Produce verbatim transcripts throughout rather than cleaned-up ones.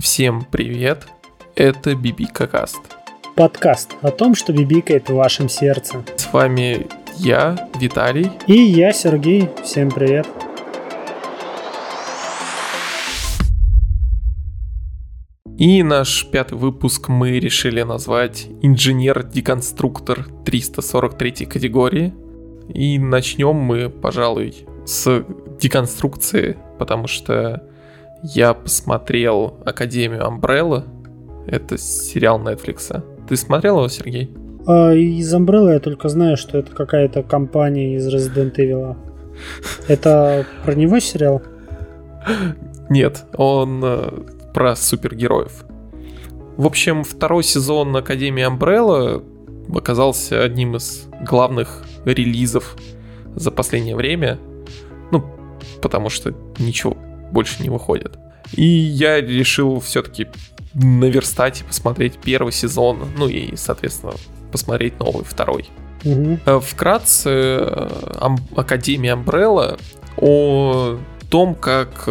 Всем привет, это Бибика Каст. Подкаст о том, что бибикает в вашем сердце. С вами я, Виталий. И я, Сергей. Всем привет. И наш пятый выпуск мы решили назвать «Инженер-деконструктор триста сорок третьей категории». И начнем мы, пожалуй, с деконструкции, потому что я посмотрел «Академию Амбрелла». Это сериал Netflix. Ты смотрел его, Сергей? А, из «Амбрелла» я только знаю, что это какая-то компания из Resident Evil. Это про него сериал? Нет, он про супергероев. В общем, второй сезон «Академии Амбрелла» оказался одним из главных релизов за последнее время. Ну, потому что ничего больше не выходит. И я решил все-таки наверстать и посмотреть первый сезон, ну и, соответственно, посмотреть новый, второй. Угу. Вкратце, Академия Амбрелла о том, как,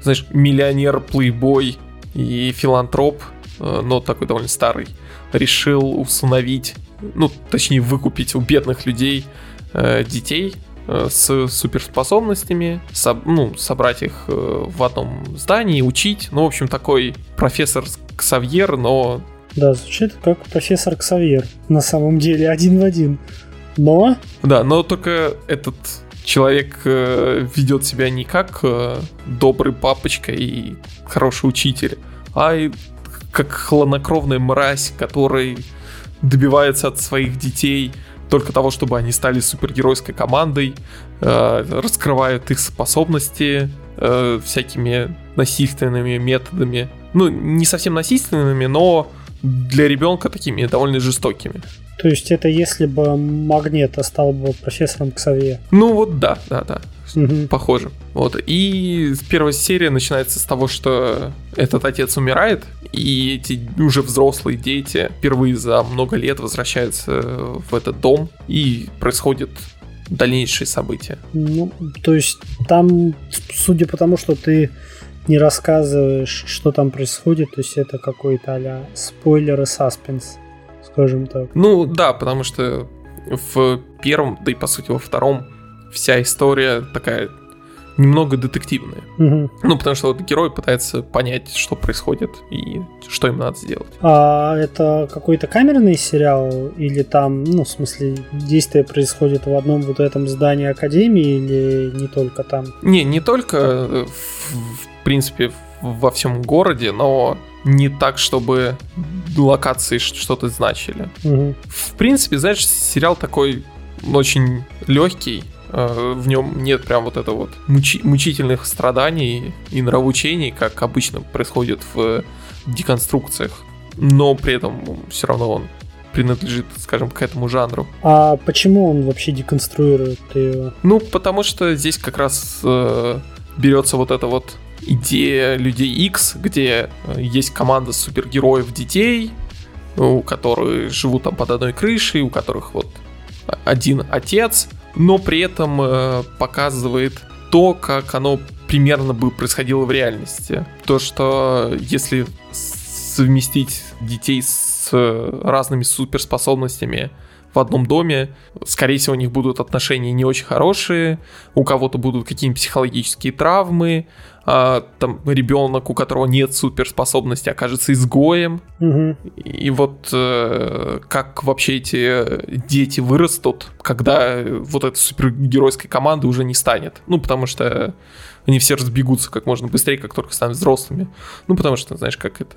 знаешь, миллионер, плейбой и филантроп, но такой довольно старый, решил усыновить, ну, точнее, выкупить у бедных людей детей с суперспособностями, соб, ну, собрать их в одном здании, учить. Ну, в общем, такой профессор Ксавьер, но... Да, звучит как профессор Ксавьер, на самом деле, один в один. Но... Да, но только этот человек ведет себя не как добрый папочка и хороший учитель, а и как хладнокровная мразь, который добивается от своих детей только того, чтобы они стали супергеройской командой, э, раскрывают их способности э, всякими насильственными методами. Ну, не совсем насильственными, но для ребенка такими довольно жестокими. То есть это если бы Магнета стал бы профессором Ксавье? Ну вот да, да, да. Угу. Похоже. Вот. И первая серия начинается с того, что этот отец умирает, и эти уже взрослые дети впервые за много лет возвращаются в этот дом, и происходят дальнейшие события. Ну, то есть там, судя по тому, что ты не рассказываешь, что там происходит, то есть это какой-то а-ля спойлер и саспенс, скажем так. Ну да, потому что в первом, да и по сути во втором, вся история такая немного детективная. Угу. Ну, потому что вот герой пытается понять, что происходит и что им надо сделать. А это какой-то камерный сериал? Или там, ну, в смысле, действие происходит в одном вот этом здании Академии или не только там? Не, не только, в, в принципе, во всем городе, но не так, чтобы локации что-то значили. Угу. В принципе, знаешь, сериал такой очень легкий. В нем нет прям вот этого вот муч- мучительных страданий и нравоучений, как обычно происходит в деконструкциях, но при этом все равно он принадлежит, скажем, к этому жанру. А почему он вообще деконструирует ее? Ну, потому что здесь как раз э, берется вот эта вот идея Людей Икс, где есть команда супергероев детей, у которых живут там под одной крышей, у которых вот один отец, но при этом э, показывает то, как оно примерно бы происходило в реальности. То, что если совместить детей с э, разными суперспособностями в одном доме, скорее всего, у них будут отношения не очень хорошие, у кого-то будут какие-нибудь психологические травмы, а, там ребенок, у которого нет суперспособности, окажется изгоем. Угу. И вот э, как вообще эти дети вырастут, когда вот этой супергеройской команды уже не станет. Ну, потому что они все разбегутся как можно быстрее, как только станут взрослыми. Ну, потому что, знаешь, как это...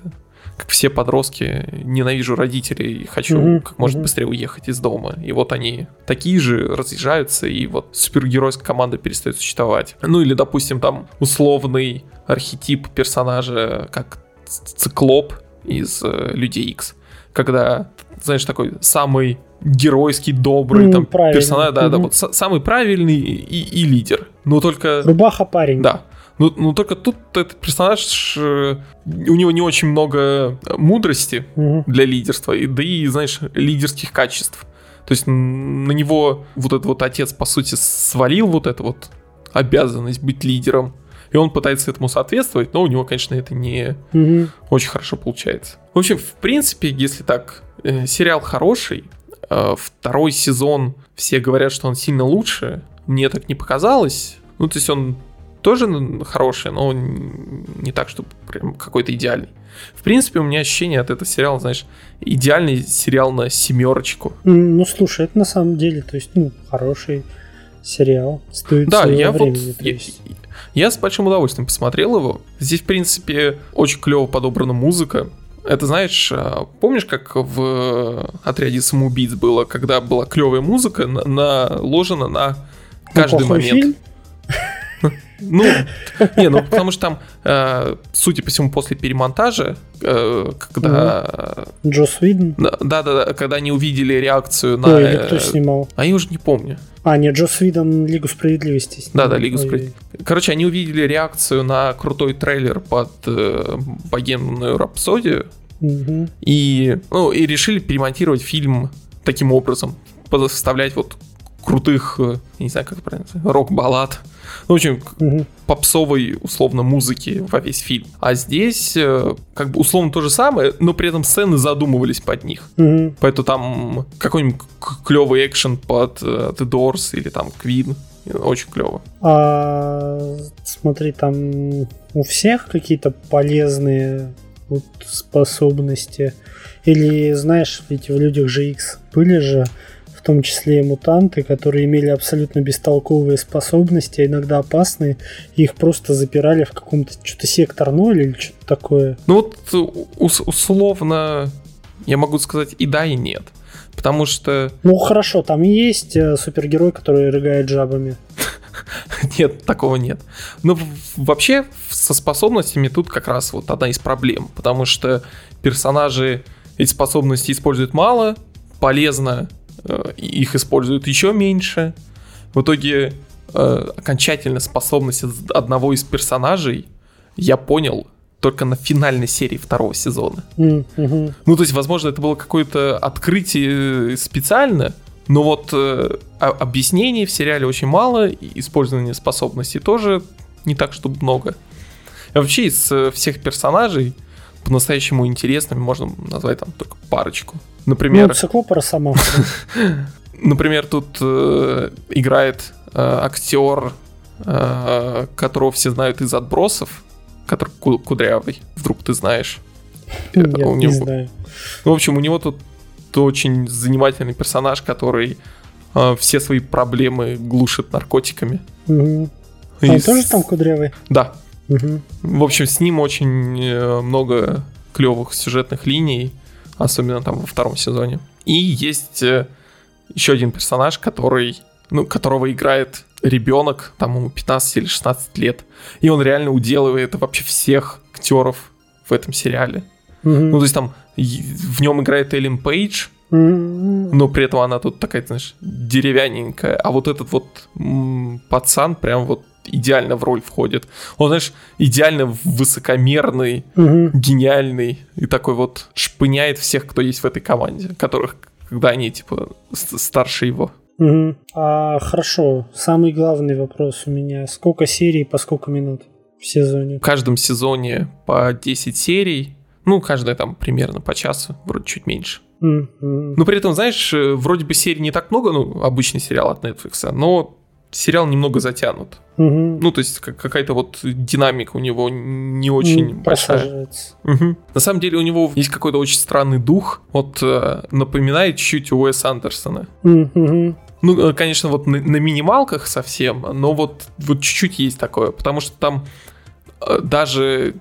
Как все подростки, ненавижу родителей, хочу mm-hmm. как можно mm-hmm. быстрее уехать из дома. И вот они такие же разъезжаются, и вот супергеройская команда перестает существовать. Ну или, допустим, там условный архетип персонажа, как циклоп из э, Людей Икс. Когда, знаешь, такой самый геройский, добрый mm, там, персонаж, да, mm-hmm. да, вот с- самый правильный и, и лидер. Но только... Рубаха парень. Да. Но, но только тут этот персонаж, у него не очень много мудрости угу. для лидерства, да и, знаешь, лидерских качеств. То есть на него вот этот вот отец, по сути, свалил вот эту вот обязанность быть лидером. И он пытается этому соответствовать, но у него, конечно, это не угу. очень хорошо получается. В общем, в принципе, если так, э, сериал хороший. Э, второй сезон, все говорят, что он сильно лучше. Мне так не показалось. Ну, то есть он тоже хороший, но не так, чтобы прям какой-то идеальный. В принципе, у меня ощущение от этого сериала, знаешь, идеальный сериал на семерочку. Ну, слушай, это на самом деле, то есть, ну, хороший сериал. Стоит да, своего я времени. Вот, я, я с большим удовольствием посмотрел его. Здесь, в принципе, очень клево подобрана музыка. Это, знаешь, помнишь, как в «Отряде самоубийц» было, когда была клевая музыка наложена на каждый Какой момент. Фильм? Ну, не, ну потому что там, э, судя по всему, после перемонтажа, э, когда... Угу. Джосс Уидон? Да-да-да, когда они увидели реакцию на... Ой, или кто снимал? А я уже не помню. А, нет, Джосс Уидон «Лигу справедливости» снимал. Да-да, «Лигу справедливости». Короче, они увидели реакцию на крутой трейлер под э, «Богемную Рапсодию». Угу. И, ну, и решили перемонтировать фильм таким образом. Подставлять вот крутых, не знаю, как правильно, рок-баллад. Ну, в общем, угу. попсовой, условно, музыки во весь фильм. А здесь, как бы, условно, то же самое, но при этом сцены задумывались под них. Угу. Поэтому там какой-нибудь клевый экшен под The Doors или там Queen. Очень клево. А, смотри, там у всех какие-то полезные вот способности. Или, знаешь, ведь в «Людях же Икс» были же... в том числе и мутанты, которые имели абсолютно бестолковые способности, иногда опасные, и их просто запирали в каком-то что-то сектор ноль или что-то такое. Ну вот ус- условно я могу сказать и да, и нет. Потому что... Ну хорошо, там есть супергерой, который рыгает жабами. Нет, такого нет. Но вообще со способностями тут как раз вот одна из проблем, потому что персонажи эти способности используют мало, полезно их используют еще меньше. В итоге э, окончательно способность одного из персонажей я понял только на финальной серии второго сезона. Mm-hmm. Ну, то есть, возможно, это было какое-то открытие специально, но вот э, объяснений в сериале очень мало, и использование способностей тоже не так, чтобы много. А вообще из э, всех персонажей по-настоящему интересными можно назвать там только парочку. Например, ну, циклопора сама. Например, тут э, играет э, актер, э, которого все знают из «Отбросов», который кудрявый, вдруг ты знаешь. Нет, у него... не знаю. Ну, в общем, у него тут очень занимательный персонаж, который э, все свои проблемы глушит наркотиками. Угу. А он с... тоже там кудрявый? Да. Угу. В общем, с ним очень э, много клевых сюжетных линий. Особенно там во втором сезоне. И есть э, еще один персонаж, который, ну, которого играет ребенок, там ему пятнадцать или шестнадцать лет. И он реально уделывает вообще всех актеров в этом сериале. Mm-hmm. Ну, то есть там в нем играет Эллен Пейдж, mm-hmm. но при этом она тут такая, знаешь, деревянненькая. А вот этот вот м- пацан прям вот идеально в роль входит. Он, знаешь, идеально высокомерный, угу. гениальный и такой вот шпыняет всех, кто есть в этой команде, которых, когда они, типа, старше его. Угу. А, хорошо. Самый главный вопрос у меня. Сколько серий по сколько минут в сезоне? В каждом сезоне по десять серий. Ну, каждая там примерно по часу, вроде чуть меньше. Угу. Но при этом, знаешь, вроде бы серий не так много, ну, обычный сериал от Netflix, но... сериал немного затянут. Угу. Ну, то есть какая-то вот динамика у него не очень не большая. Угу. На самом деле у него есть какой-то очень странный дух. Вот напоминает чуть-чуть Уэса Андерсона. Угу. Ну, конечно, вот на, на минималках совсем, но вот, вот чуть-чуть есть такое. Потому что там даже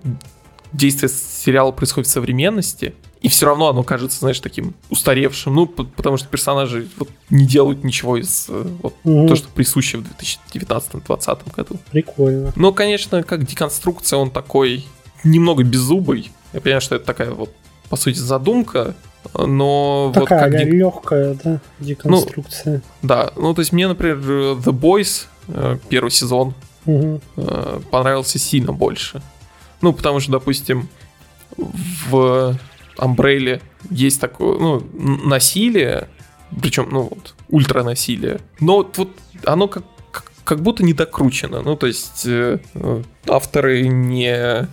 действие сериала происходит в современности, и все равно оно кажется, знаешь, таким устаревшим. Ну, потому что персонажи вот, не делают ничего из вот, mm-hmm. того, что присуще в две тысячи девятнадцатом-двадцатом году. Прикольно. Но, конечно, как деконструкция, он такой немного беззубый. Я понимаю, что это такая вот, по сути, задумка, но... Такая вот, как дек... легкая, да, деконструкция. Ну, да, ну, то есть мне, например, The Boys, первый сезон, mm-hmm. понравился сильно больше. Ну, потому что, допустим, в... Амбрелле есть такое, ну, насилие, причем, ну, вот, ультранасилие, но вот оно как, как, как будто не докручено. Ну, то есть э, авторы не,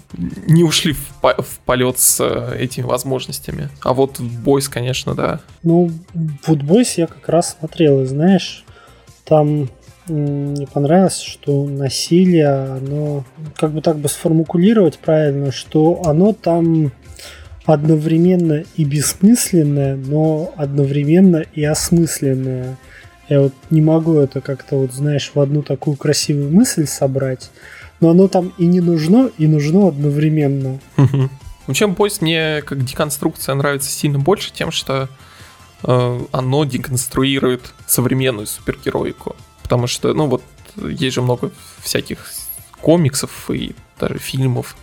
не ушли в, по- в полет с э, этими возможностями. А вот в Boys, конечно, да. Ну, вот Boys я как раз смотрел, и знаешь, там мне понравилось, что насилие, оно, как бы так бы сформулировать правильно, что оно там одновременно и бессмысленное, но одновременно и осмысленное. Я вот не могу это как-то, вот, знаешь, в одну такую красивую мысль собрать, но оно там и не нужно, и нужно одновременно. Угу. Ну, чем Boys мне как деконструкция нравится сильно больше, тем, что э, оно деконструирует современную супергероику. Потому что, ну вот, есть же много всяких комиксов и даже фильмов,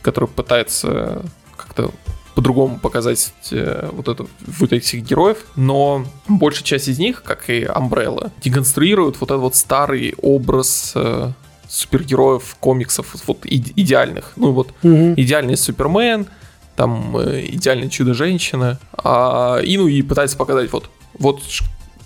которые пытаются как-то по-другому показать э, вот, это, вот этих героев, но большая часть из них, как и Амбрелла, деконструируют вот этот вот старый образ э, супергероев комиксов вот и- идеальных. Ну вот, угу. Идеальный Супермен, там э, идеальная Чудо-женщина, а, и, ну, и пытаются показать вот, вот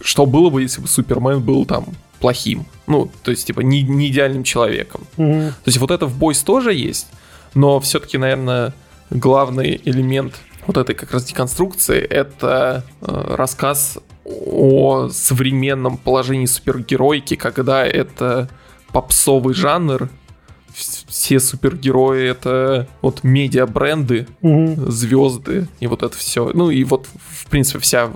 что было бы, если бы Супермен был там плохим, ну, то есть, типа, не, не идеальным человеком. Mm-hmm. То есть, вот это в Boys тоже есть, но все-таки, наверное, главный элемент вот этой как раз деконструкции — это э, рассказ о современном положении супергероики, когда это попсовый жанр, все супергерои — это вот медиабренды, mm-hmm. звезды и вот это все. Ну, и вот, в принципе, вся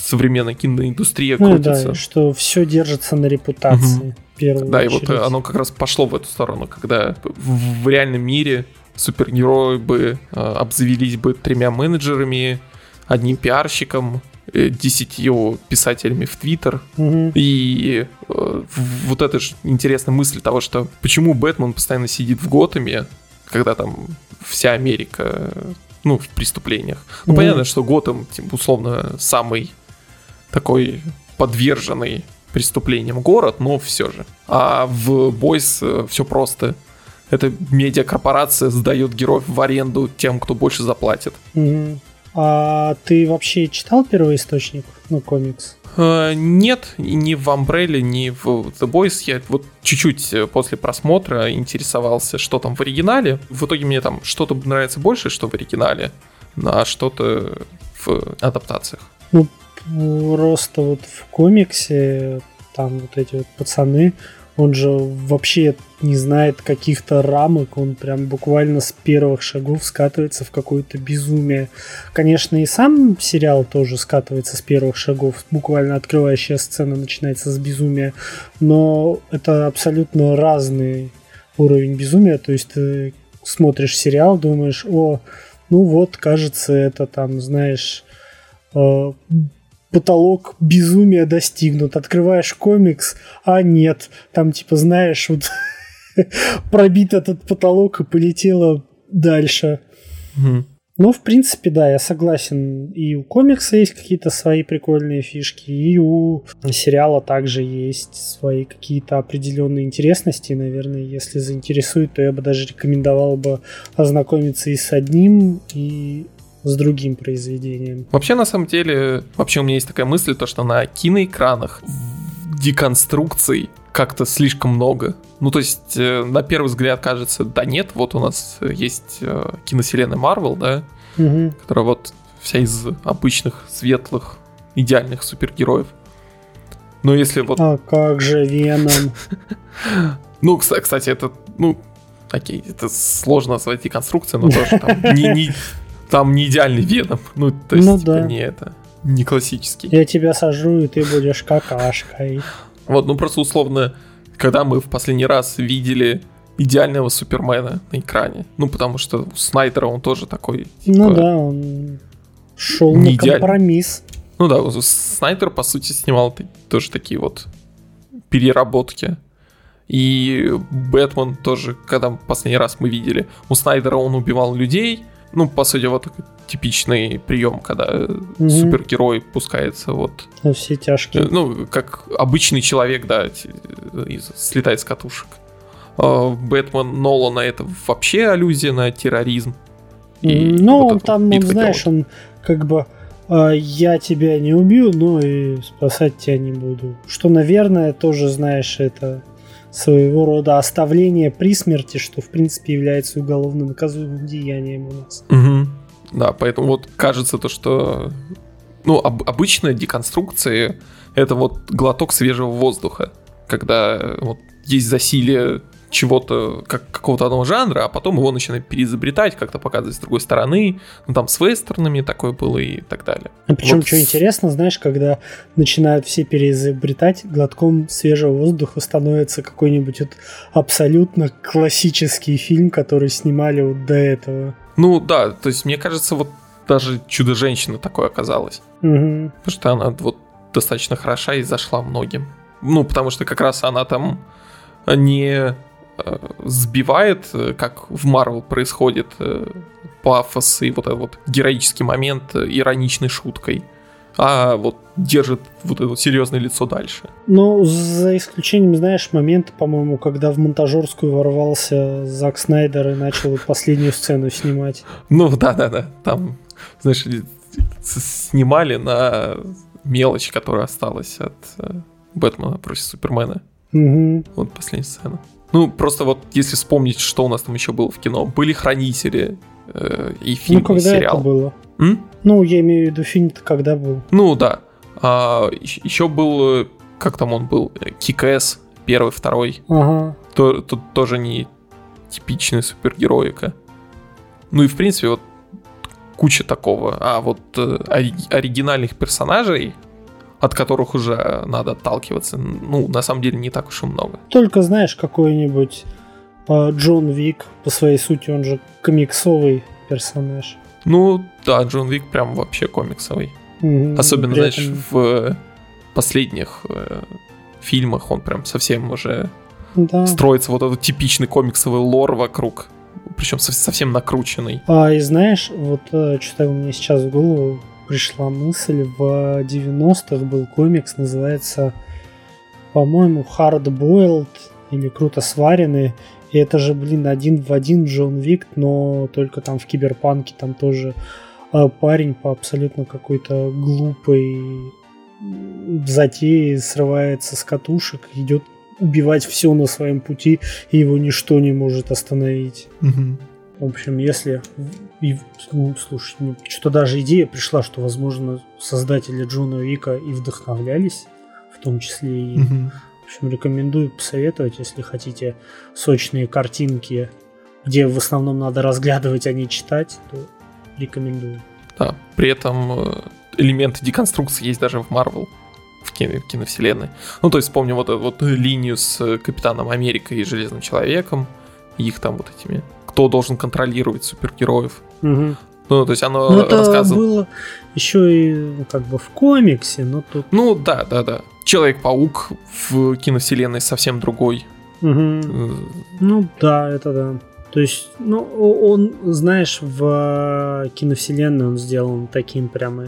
современная киноиндустрия ну, крутится. Да, что все держится на репутации. Угу. В первую да, очередь. И вот оно как раз пошло в эту сторону, когда в, в реальном мире супергерои бы э, обзавелись бы тремя менеджерами, одним пиарщиком, э, десятью писателями в Твиттер. Угу. И э, вот эта же интересная мысль того, что почему Бэтмен постоянно сидит в Готэме, когда там вся Америка ну, в преступлениях. Ну, угу. Понятно, что Готэм, типа, условно, самый такой подверженный преступлениям город, но все же. А в Boys все просто. Эта медиакорпорация сдает героев в аренду тем, кто больше заплатит. Угу. А ты вообще читал первоисточник? Ну, комикс? А, нет, ни в Амбрелле, ни в The Boys. Я вот чуть-чуть после просмотра интересовался, что там в оригинале. В итоге мне там что-то нравится больше, что в оригинале, а что-то в адаптациях. Ну, просто вот в комиксе там вот эти вот пацаны, он же вообще не знает каких-то рамок, он прям буквально с первых шагов скатывается в какое-то безумие. Конечно, и сам сериал тоже скатывается с первых шагов, буквально открывающая сцена начинается с безумия, но это абсолютно разный уровень безумия, то есть ты смотришь сериал, думаешь, о, ну вот, кажется, это там, знаешь, э- потолок безумия достигнут. Открываешь комикс, а нет, там типа, знаешь, вот пробит этот потолок и полетело дальше. Mm-hmm. Но, в принципе, да, я согласен. И у комикса есть какие-то свои прикольные фишки, и у сериала также есть свои какие-то определенные интересности. Наверное, если заинтересует, то я бы даже рекомендовал бы ознакомиться и с одним, и с другим произведением. Вообще, на самом деле, вообще у меня есть такая мысль, то, что на киноэкранах деконструкций как-то слишком много. Ну, то есть, э, на первый взгляд кажется, да нет, вот у нас есть э, киновселенная Марвел, да, угу. Которая вот вся из обычных, светлых, идеальных супергероев. Но если вот... А как же Веном? Ну, кстати, это, ну, окей, это сложно назвать деконструкцией, но тоже там не... Там не идеальный Веном, ну, то есть, ну, типа, да. не это, не классический. Я тебя сажу, и ты будешь какашкой. Вот, ну, просто условно, когда мы в последний раз видели идеального Супермена на экране, ну, потому что у Снайдера он тоже такой, типа, ну, да, он шел на компромисс. Ну, да, Снайдер, по сути, снимал тоже такие вот переработки. И Бэтмен тоже, когда в последний раз мы видели, у Снайдера он убивал людей. Ну, по сути, вот такой типичный прием, когда угу. супергерой пускается вот... Ну, все тяжкие. Ну, как обычный человек, да, слетает с катушек. Бэтмен Нолана — это вообще аллюзия на терроризм. И ну, вот он там, вот, он, знаешь, вот. Он как бы я тебя не убью, но и спасать тебя не буду. Что, наверное, тоже, знаешь, это своего рода оставление при смерти, что, в принципе, является уголовно наказуемым деянием у нас. Угу. Да, поэтому вот кажется то, что... Ну, об- обычно деконструкции — это вот глоток свежего воздуха, когда вот есть засилие чего-то, как, какого-то одного жанра, а потом его начинают переизобретать, как-то показывать с другой стороны, ну там с вестернами такое было и так далее. А причем, вот. Что интересно, знаешь, когда начинают все переизобретать, глотком свежего воздуха становится какой-нибудь вот абсолютно классический фильм, который снимали вот до этого. Ну да, то есть мне кажется, вот даже «Чудо-женщина» такое оказалось. Угу. Потому что она вот достаточно хороша и зашла многим. Ну, потому что как раз она там не... сбивает, как в Марвел происходит, пафос и вот этот вот героический момент ироничной шуткой, а вот держит вот это вот серьезное лицо дальше. Ну, за исключением, знаешь, момента, по-моему, когда в монтажерскую ворвался Зак Снайдер и начал последнюю сцену снимать. Ну, да-да-да, там, знаешь, снимали на мелочь, которая осталась от Бэтмена против Супермена. Угу. Вот последняя сцена. Ну, просто вот если вспомнить, что у нас там еще было в кино. Были «Хранители», э, и фильм, ну, и сериал. Ну, когда это было? М? Ну, я имею в виду, фильм-то когда был? Ну, да. А, еще был, как там он был? «Кик-Эс», первый, второй. Ага. Тут то, то, тоже не типичная супергероика. Ну и, в принципе, вот куча такого. А вот э, оригинальных персонажей... от которых уже надо отталкиваться. Ну, на самом деле, не так уж и много. Только, знаешь, какой-нибудь э, Джон Уик, по своей сути, он же комиксовый персонаж. Ну, да, Джон Уик прям вообще комиксовый. Угу. Особенно, при знаешь, этом... в последних э, фильмах он прям совсем уже да. строится вот этот типичный комиксовый лор вокруг. Причем совсем накрученный. А, и знаешь, вот э, что-то у меня сейчас в голову пришла мысль, в девяностых был комикс, называется, по-моему, Hard-Boiled или Круто сваренный. И это же, блин, один в один Джон Уик, но только там в киберпанке, там тоже э, парень по абсолютно какой-то глупой затее срывается с катушек, идет убивать все на своем пути, и его ничто не может остановить. Mm-hmm. В общем, если... И, ну, слушай, что даже идея пришла, что, возможно, создатели Джона Уика и вдохновлялись, в том числе и... Mm-hmm. В общем, рекомендую посоветовать, если хотите сочные картинки, где в основном надо разглядывать, а не читать, то рекомендую. Да, при этом элементы деконструкции есть даже в Marvel, в кино- киновселенной. Ну, то есть, вспомним вот эту вот линию с Капитаном Америкой и Железным Человеком, их там вот этими... кто должен контролировать супергероев. Угу. Ну, то есть оно но рассказывает... это было еще и как бы в комиксе, но тут... Ну, да, да, да. Человек-паук в киновселенной совсем другой. Угу. Э- ну, да, это да. То есть, ну, он, знаешь, в киновселенной он сделан таким прям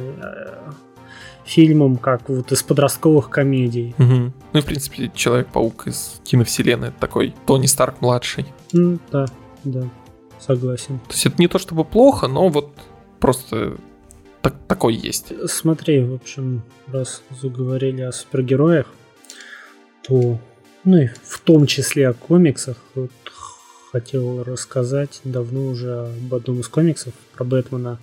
фильмом, как вот из подростковых комедий. Угу. Ну, и, в принципе, Человек-паук из киновселенной — это такой Тони Старк-младший. Ну, да. Да, согласен. То есть это не то чтобы плохо, но вот просто так, такой есть. Смотри, в общем, раз заговорили о супергероях, то, ну и в том числе о комиксах, вот хотел рассказать давно уже об одном из комиксов про Бэтмена.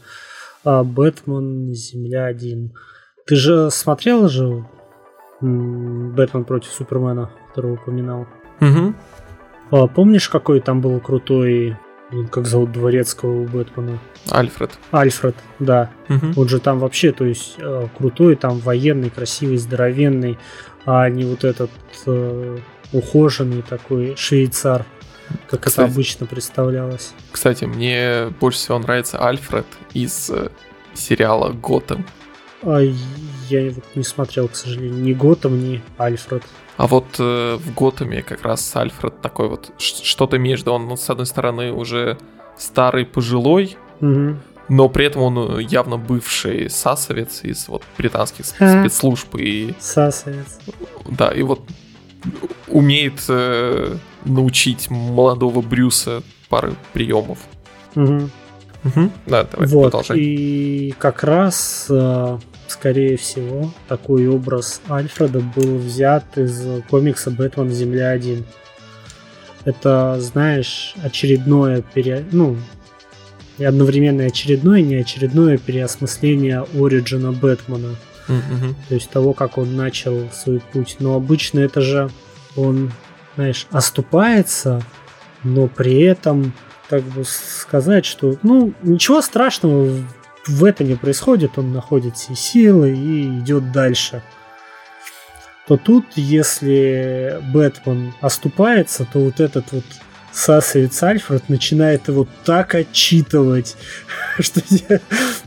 Бэтмен Земля-один. Ты же смотрел же Бэтмен против Супермена, которого упоминал? Угу. Помнишь, какой там был крутой, как зовут дворецкого у Бэтмена? Альфред. Альфред, да. Угу. Он же там вообще, то есть, крутой, там военный, красивый, здоровенный, а не вот этот э, ухоженный такой швейцар, как кстати, это обычно представлялось. Кстати, мне больше всего нравится Альфред из сериала «Готэм». А я его не смотрел, к сожалению, ни «Готэм», ни «Альфред». А вот э, в «Готэме» как раз Альфред такой вот ш- что-то между. Он, с одной стороны, уже старый, пожилой, угу. но при этом он явно бывший сасовец из вот британских спецслужб. И, сасовец. Да, и вот умеет э, научить молодого Брюса пары приемов. Угу. Угу. Да, давай, вот, продолжай. И как раз, скорее всего, такой образ Альфреда был взят из комикса «Бэтмен Земля-один». Это, знаешь, очередное пере... ну, одновременно очередное и неочередное переосмысление Ориджина Бэтмена. Mm-hmm. То есть того, как он начал свой путь. Но обычно это же он, знаешь, оступается, но при этом, как бы сказать, что, ну, ничего страшного в это не происходит. Он находит все силы и идет дальше. То тут, если Бэтмен оступается, то вот этот вот сасавец Альфред начинает его так отчитывать, что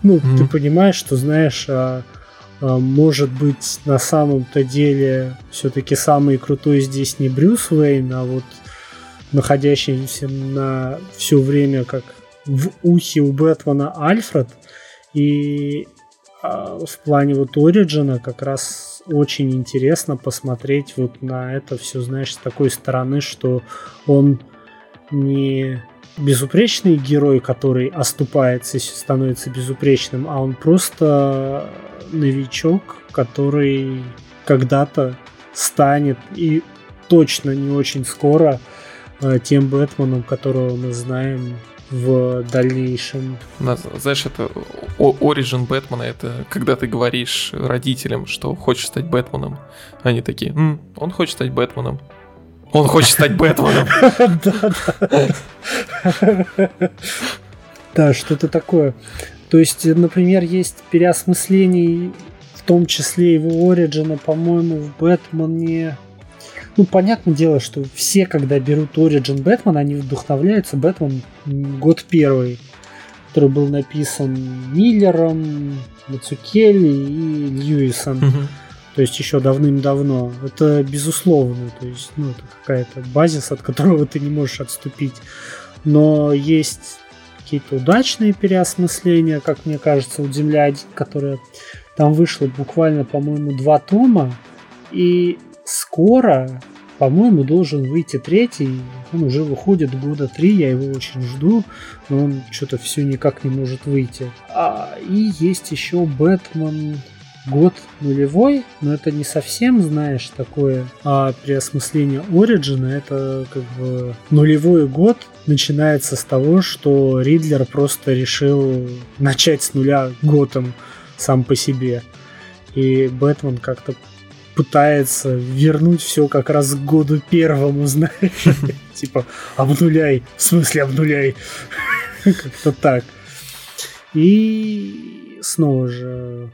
ну, mm-hmm. ты понимаешь, что, знаешь, а, а, может быть, на самом-то деле все-таки самый крутой здесь не Брюс Уэйн, а вот находящийся на все время как в ухе у Бэтмена Альфред. И а, в плане вот Ориджина как раз очень интересно посмотреть вот на это все, знаешь, с такой стороны, что он не безупречный герой, который оступается и становится безупречным, а он просто новичок, который когда-то станет и точно не очень скоро тем Бэтменом, которого мы знаем в дальнейшем. Знаешь, это оригин Бэтмена, это когда ты говоришь родителям, что хочешь стать Бэтменом, они такие: «М, он хочет стать Бэтменом, он хочет стать Бэтменом». Да, что-то такое. То есть, например, есть переосмысление, в том числе его оригина, по-моему, в Бэтмене. Ну, понятное дело, что все, когда берут Origin Бэтмена, они вдохновляются Бэтмен год первый, который был написан Миллером, Мацукелли и Льюисом. Mm-hmm. То есть еще давным-давно. Это безусловно. То есть, ну, это какая-то базис, от которого ты не можешь отступить. Но есть какие-то удачные переосмысления, как мне кажется, у «Земля-один», которая там вышла буквально, по-моему, два тома. И скоро, по-моему, должен выйти третий. Он уже выходит года три, я его очень жду, но он что-то все никак не может выйти. А, и есть еще Бэтмен год нулевой, но это не совсем, знаешь, такое а переосмысление Ориджина. Это как бы нулевой год начинается с того, что Ридлер просто решил начать с нуля Готэм сам по себе. И Бэтмен как-то пытается вернуть все как раз к году первому, знаешь, типа обнуляй, в смысле обнуляй, как-то так. И снова же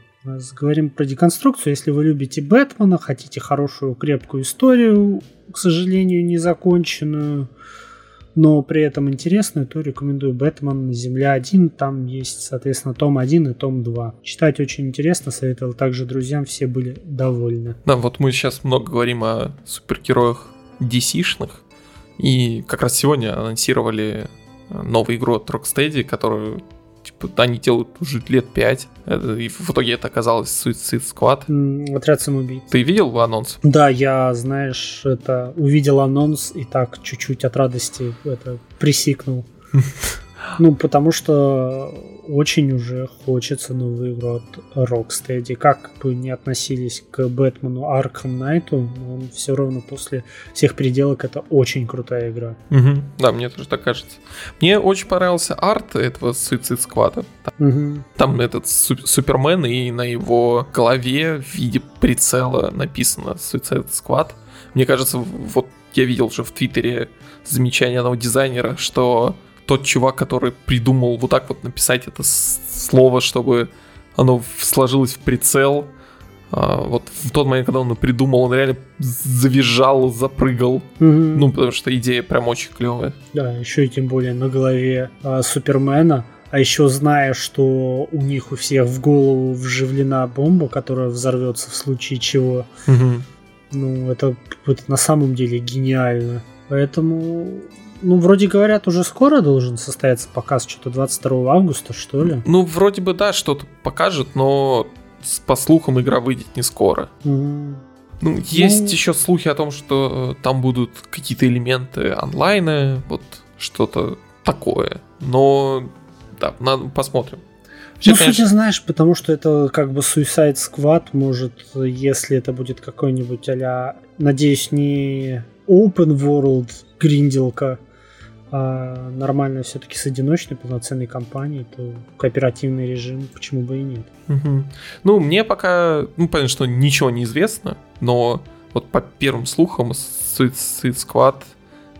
говорим про деконструкцию. Если вы любите Бэтмена, хотите хорошую крепкую историю, к сожалению, незаконченную, но при этом интересную, то рекомендую «Бэтмен. Земля-один». Там есть, соответственно, том один и том два. Читать очень интересно, советовал также друзьям, все были довольны. Да, вот мы сейчас много говорим о супергероях ди си-шных, и как раз сегодня анонсировали новую игру от Rocksteady, которую типа они делают уже лет пять, и в итоге это оказалось Suicide Squad. Отряд самоубийц. Ты видел анонс? Да, я, знаешь, это увидел анонс и так чуть-чуть от радости это присикнул. Ну, потому что очень уже хочется новую игру от Rocksteady. Как бы ни относились к Бэтмену Arkham Knight'у, он все равно после всех переделок это очень крутая игра. Угу. Да, мне тоже так кажется. Мне очень понравился арт этого Suicide Squad. Там, угу. там этот Супермен, и на его голове в виде прицела написано Suicide Squad. Мне кажется, вот я видел уже в Твиттере замечание одного дизайнера, что тот чувак, который придумал вот так вот написать это слово, чтобы оно сложилось в прицел, вот в тот момент, когда он придумал, он реально завизжал, запрыгал. Угу. Ну, потому что идея прям очень клевая. Да, еще и тем более на голове а, Супермена. А еще зная, что у них у всех в голову вживлена бомба, которая взорвется в случае чего. Угу. Ну, это, это на самом деле гениально. Поэтому... Ну, вроде говорят, уже скоро должен состояться показ, что-то двадцать второго августа, что ли? Ну, вроде бы да, что-то покажет, но по слухам игра выйдет не скоро. Mm-hmm. Ну, есть mm-hmm. еще слухи о том, что там будут какие-то элементы онлайна, вот что-то такое. Но да, надо, посмотрим. Все, ну, конечно... Судя, знаешь, потому что это как бы Suicide Squad, может, если это будет какой-нибудь а-ля, надеюсь, не Open World гринделка, а нормально все-таки с одиночной полноценной кампанией, то кооперативный режим, почему бы и нет. Угу. Ну, мне пока, ну, понятно, что ничего не известно, но вот по первым слухам Suicide Squad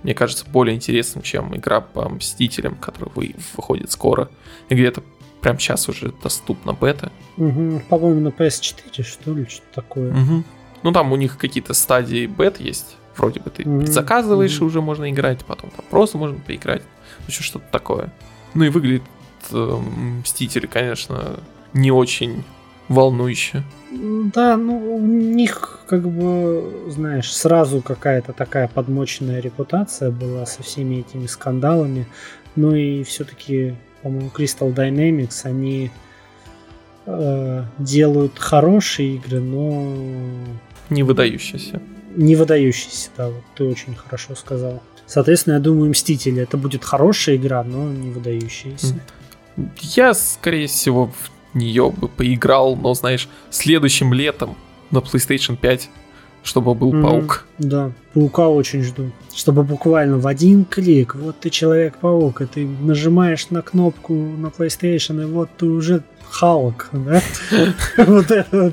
мне кажется более интересным, чем игра по Мстителям, которая выходит скоро, и где-то прям сейчас уже доступна бета. Угу, по-моему, на пи эс четыре, что ли, что-то такое. Угу. Ну, там у них какие-то стадии бет есть. Вроде бы ты угу. заказываешь, угу. и уже можно играть, потом там просто можно поиграть. Ну, что, что-то такое. Ну, и выглядит э, Мстители, конечно, не очень волнующе. Да, ну, у них, как бы, знаешь, сразу какая-то такая подмоченная репутация была со всеми этими скандалами. Ну, и все-таки... По-моему, Crystal Dynamics, они э, делают хорошие игры, но... Не выдающиеся. Не выдающиеся, да, вот ты очень хорошо сказал. Соответственно, я думаю, Мстители. Это будет хорошая игра, но не выдающаяся. Я, скорее всего, в нее бы поиграл, но, знаешь, следующим летом на PlayStation пять, чтобы был mm-hmm. Паук. Да, Паука очень жду. Чтобы буквально в один клик, вот ты Человек-паук, и ты нажимаешь на кнопку на PlayStation, и вот ты уже Халк, да? Вот это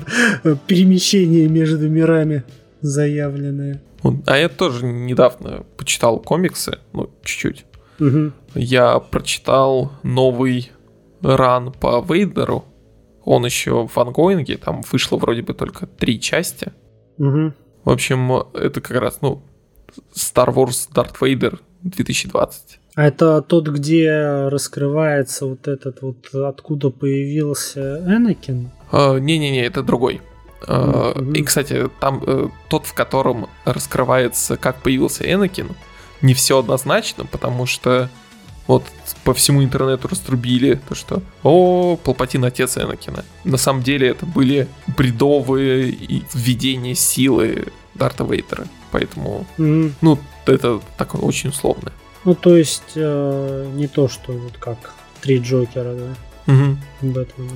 перемещение между мирами заявленное. А я тоже недавно почитал комиксы, ну, чуть-чуть. Я прочитал новый ран по Вейдеру. Он еще в ангоинге, там вышло вроде бы только три части. Угу. В общем, это как раз, ну, Star Wars Дарт Вейдер две тысячи двадцатый. А это тот, где раскрывается вот этот вот, откуда появился Энакин? А, не-не-не, это другой. Угу. А, и, кстати, там а, тот, в котором раскрывается, как появился Энакин, не все однозначно, потому что вот по всему интернету раструбили то, что «О, Палпатин отец Энакина». На самом деле это были бредовые введения силы Дарта Вейдера. Поэтому, mm-hmm. ну, это такое очень условное. Ну, то есть, э, не то, что вот как три Джокера, да? Mm-hmm. Бэтмена.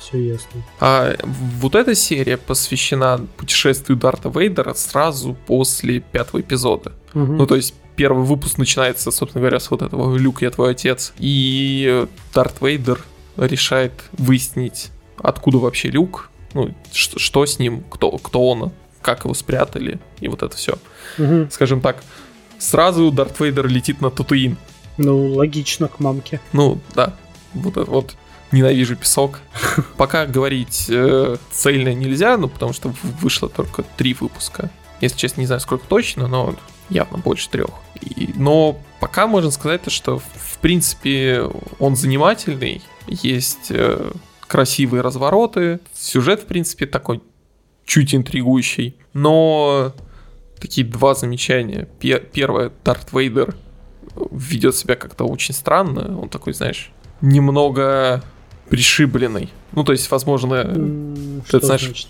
Все ясно. А вот эта серия посвящена путешествию Дарта Вейдера сразу после пятого эпизода. Mm-hmm. Ну, то есть, первый выпуск начинается, собственно говоря, с вот этого «Люк, я твой отец». И Дарт Вейдер решает выяснить, откуда вообще Люк, ну, что, что с ним, кто, кто он, как его спрятали, и вот это все. Угу. Скажем так, сразу Дарт Вейдер летит на Татуин. Ну, логично, к мамке. Ну, да. Вот это вот «Ненавижу песок». Пока говорить э, цельно нельзя, ну, потому что вышло только три выпуска. Если честно, не знаю, сколько точно, но... Явно больше трех. И, но пока можно сказать, что в принципе он занимательный. Есть э, красивые развороты. Сюжет, в принципе, такой чуть интригующий. Но такие два замечания. Пер- первое, Дарт Вейдер ведет себя как-то очень странно. Он такой, знаешь, немного пришибленный. Ну, то есть, возможно... Что это, знаешь, значит?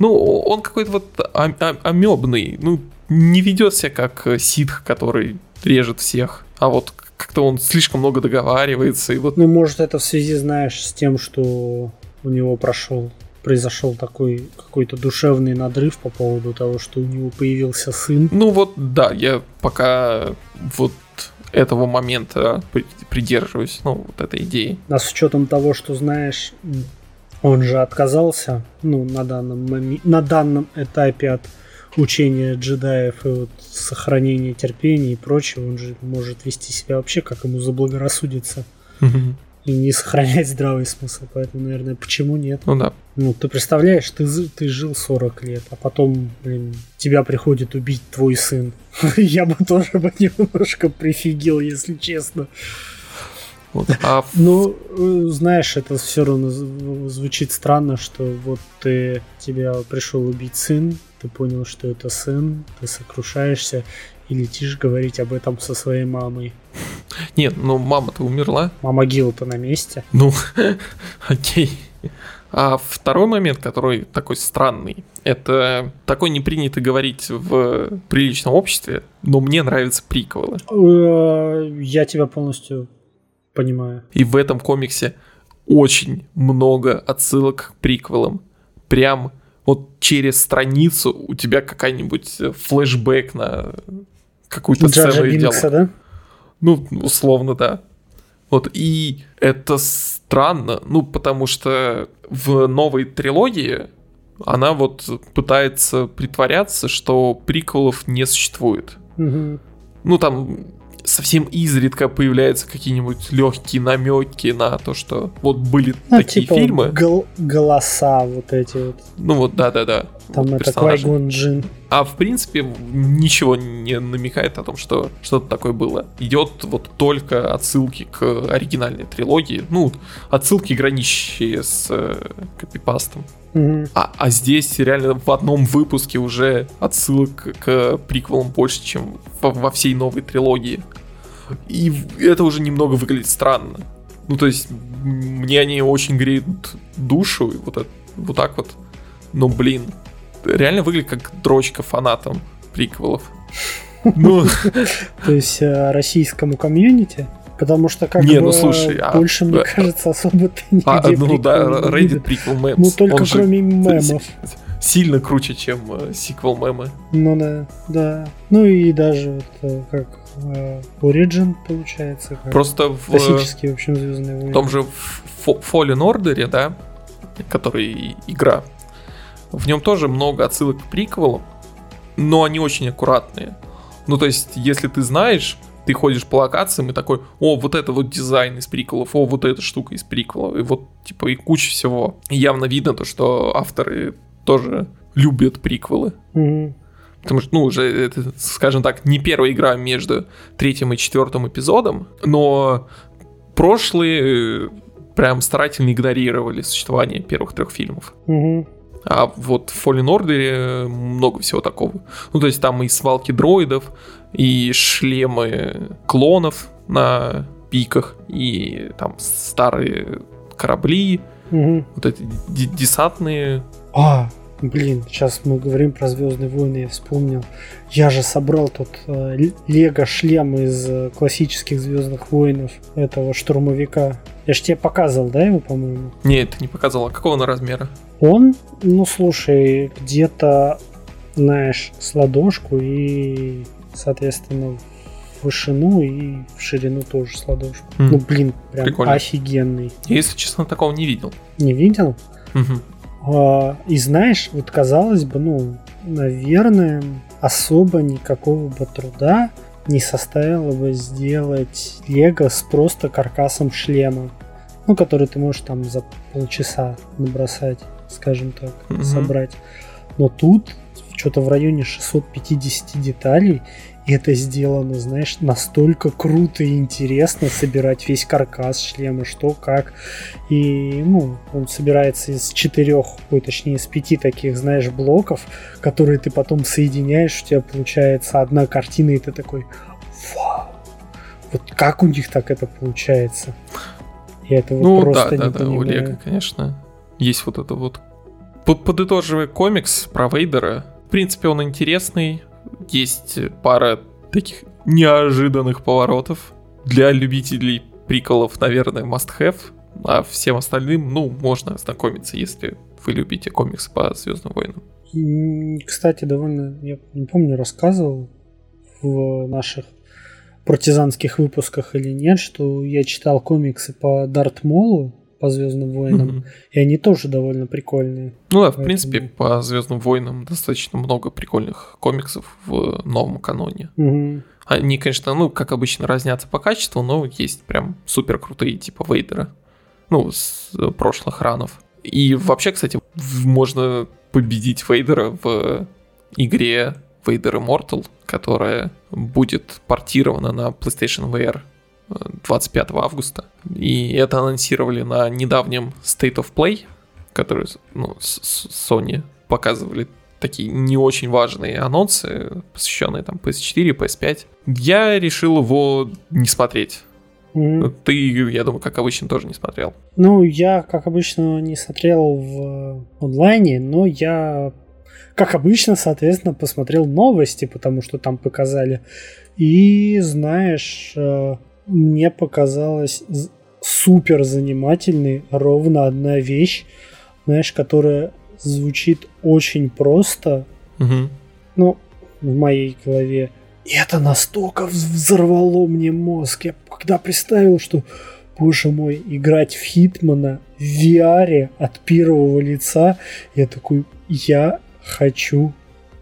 Ну, он какой-то вот а- а- амебный. Ну, не ведет себя как ситх, который режет всех, а вот как-то он слишком много договаривается. И вот... Ну, может, это в связи, знаешь, с тем, что у него прошел, произошел такой какой-то душевный надрыв по поводу того, что у него появился сын. Ну вот, да, я пока вот этого момента придерживаюсь, ну, вот этой идеи. А с учетом того, что, знаешь, он же отказался, ну, на данном, моми... на данном этапе от учение джедаев и вот сохранение терпения и прочего, он же может вести себя вообще, как ему заблагорассудится, mm-hmm. и не сохранять здравый смысл, поэтому, наверное, почему нет? Ну да. Ну, ты представляешь, ты, ты жил сорок лет, а потом, блин, тебя приходит убить твой сын. Я бы тоже бы немножко прифигел, если честно. Вот, а... Ну, знаешь, это все равно звучит странно, что вот ты, тебя пришел убить сын, ты понял, что это сын, ты сокрушаешься и летишь говорить об этом со своей мамой. Нет, ну мама-то умерла. А могила-то на месте. Ну, окей. А второй момент, который такой странный, это такой не принято говорить в приличном обществе, но мне нравятся приквелы. Я тебя полностью... Понимаю. И в этом комиксе очень много отсылок к приквелам. Прям вот через страницу у тебя какая-нибудь флешбэк на какую-то сцену и диалог. Да? Ну, условно, да. Вот, и это странно, ну, потому что в новой трилогии она вот пытается притворяться, что приквелов не существует. Угу. Ну, там совсем изредка появляются какие-нибудь легкие намеки на то, что вот были ну, такие типа фильмы. Гол- голоса вот эти вот. Ну вот, да-да-да. Там вот это Квай-Гон Джин. А в принципе ничего не намекает о том, что что-то такое было. Идет вот только отсылки к оригинальной трилогии. Ну, отсылки, граничащие с э, копипастом. Угу. А, а здесь реально в одном выпуске уже отсылок к приквелам больше, чем во, во всей новой трилогии. И это уже немного выглядит странно. Ну, то есть мне они очень греют душу, вот, это, вот так вот. Но, блин, реально выглядит как дрочка фанатам приквелов. То есть российскому комьюнити? Потому что как не, бы ну, слушай, больше, а, мне кажется, особо-то нигде а, ну да, Reddit приквел мемс. Ну только он кроме мемов. Сильно круче, чем э, сиквел мемы. Ну да, да. Ну и даже вот, как э, Ориджин получается. Как просто в, классические, в общем, Звездные войны. В том же Fallen Order, да, который игра, в нем тоже много отсылок к приквелам, но они очень аккуратные. Ну то есть, если ты знаешь... Ты ходишь по локациям и такой, о, вот это вот дизайн из приквелов, о, вот эта штука из приквелов, и вот, типа, и куча всего. И явно видно то, что авторы тоже любят приквелы. Mm-hmm. Потому что, ну, уже, это, скажем так, не первая игра между третьим и четвертым эпизодом, но прошлые прям старательно игнорировали существование первых трех фильмов. Mm-hmm. А вот в Fallen Order много всего такого. Ну, то есть там и свалки дроидов, и шлемы клонов на пиках, и там старые корабли, угу. вот эти д- десантные. А, блин, сейчас мы говорим про Звездные войны, я вспомнил. Я же собрал тут э, Лего шлем из э, классических Звездных войнов этого штурмовика. Я же тебе показывал, да, его, по-моему? Нет, ты не показывал. А какого он размера? Он, ну слушай, где-то, знаешь, с ладошку и, соответственно, в вышину и в ширину тоже с ладошку. Mm. Ну, блин, прям прикольно. Офигенный. Я, если честно, такого не видел. Не видел? Mm-hmm. А, и знаешь, вот казалось бы, ну, наверное, особо никакого бы труда не составило бы сделать Лего с просто каркасом шлема. Ну, который ты можешь там за полчаса набросать, скажем так, mm-hmm. собрать. Но тут что-то в районе шестьсот пятьдесят деталей, и это сделано, знаешь, настолько круто и интересно собирать весь каркас шлема, что, как. И, ну, он собирается из четырех, ой, точнее, из пяти таких, знаешь, блоков, которые ты потом соединяешь, у тебя получается одна картина, и ты такой, вау, вот как у них так это получается? Я этого ну, просто да, не да, понимаю. Ну да, да, у Лего, конечно, есть вот это вот. Подытоживая комикс про Вейдера, в принципе, он интересный. Есть пара таких неожиданных поворотов. Для любителей приколов, наверное, must-have. А всем остальным, ну, можно ознакомиться, если вы любите комикс по Звездным войнам. Кстати, довольно, я не помню, рассказывал в наших партизанских выпусках или нет, что я читал комиксы по Дарт Молу, по Звездным войнам, mm-hmm. и они тоже довольно прикольные. Ну да, поэтому... в принципе, по Звездным войнам достаточно много прикольных комиксов в новом каноне. Mm-hmm. Они, конечно, ну, как обычно, разнятся по качеству, но есть прям супер крутые типа Вейдера, ну, с прошлых ранов. И вообще, кстати, можно победить Вейдера в игре Вейдер Immortal, которая будет портирована на PlayStation ви ар двадцать пятого августа. И это анонсировали на недавнем State of Play, который, ну, Sony показывали такие не очень важные анонсы, посвященные там пи эс четыре, пи эс пять. Я решил его не смотреть. Mm-hmm. Ты, я думаю, как обычно, тоже не смотрел. Ну, я, как обычно, не смотрел в онлайне, но я... Как обычно, соответственно, посмотрел новости, потому что там показали. И, знаешь, мне показалось супер занимательный, ровно одна вещь, знаешь, которая звучит очень просто, угу. ну, в моей голове. И это настолько взорвало мне мозг. Я когда представил, что, боже мой, играть в Хитмана в ви ар от первого лица, я такой, я хочу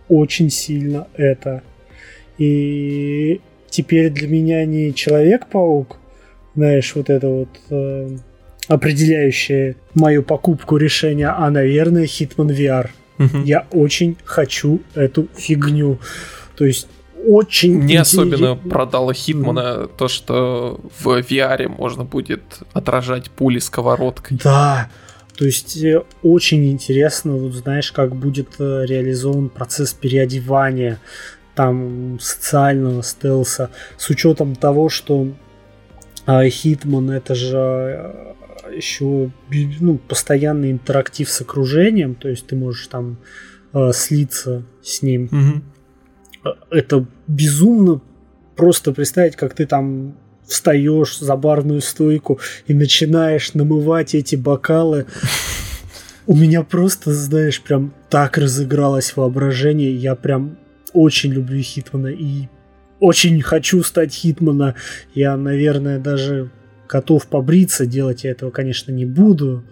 очень сильно это. И теперь для меня не Человек-паук, знаешь, вот это вот э, определяющее мою покупку решение, а, наверное, Хитман ви ар. Угу. Я очень хочу эту фигню. То есть очень... Мне особенно продало Хитмана mm. то, что в ви ар можно будет отражать пули сковородкой. Да, то есть очень интересно, вот, знаешь, как будет реализован процесс переодевания там социального стелса, с учетом того, что Хитман это же еще ну, постоянный интерактив с окружением, то есть ты можешь там слиться с ним. Mm-hmm. Это безумно просто представить, как ты там встаешь за барную стойку и начинаешь намывать эти бокалы. У меня просто, знаешь, прям так разыгралось воображение. Я прям очень люблю Хитмана и очень хочу стать Хитмана. Я, наверное, даже готов побриться. Делать я этого, конечно, не буду,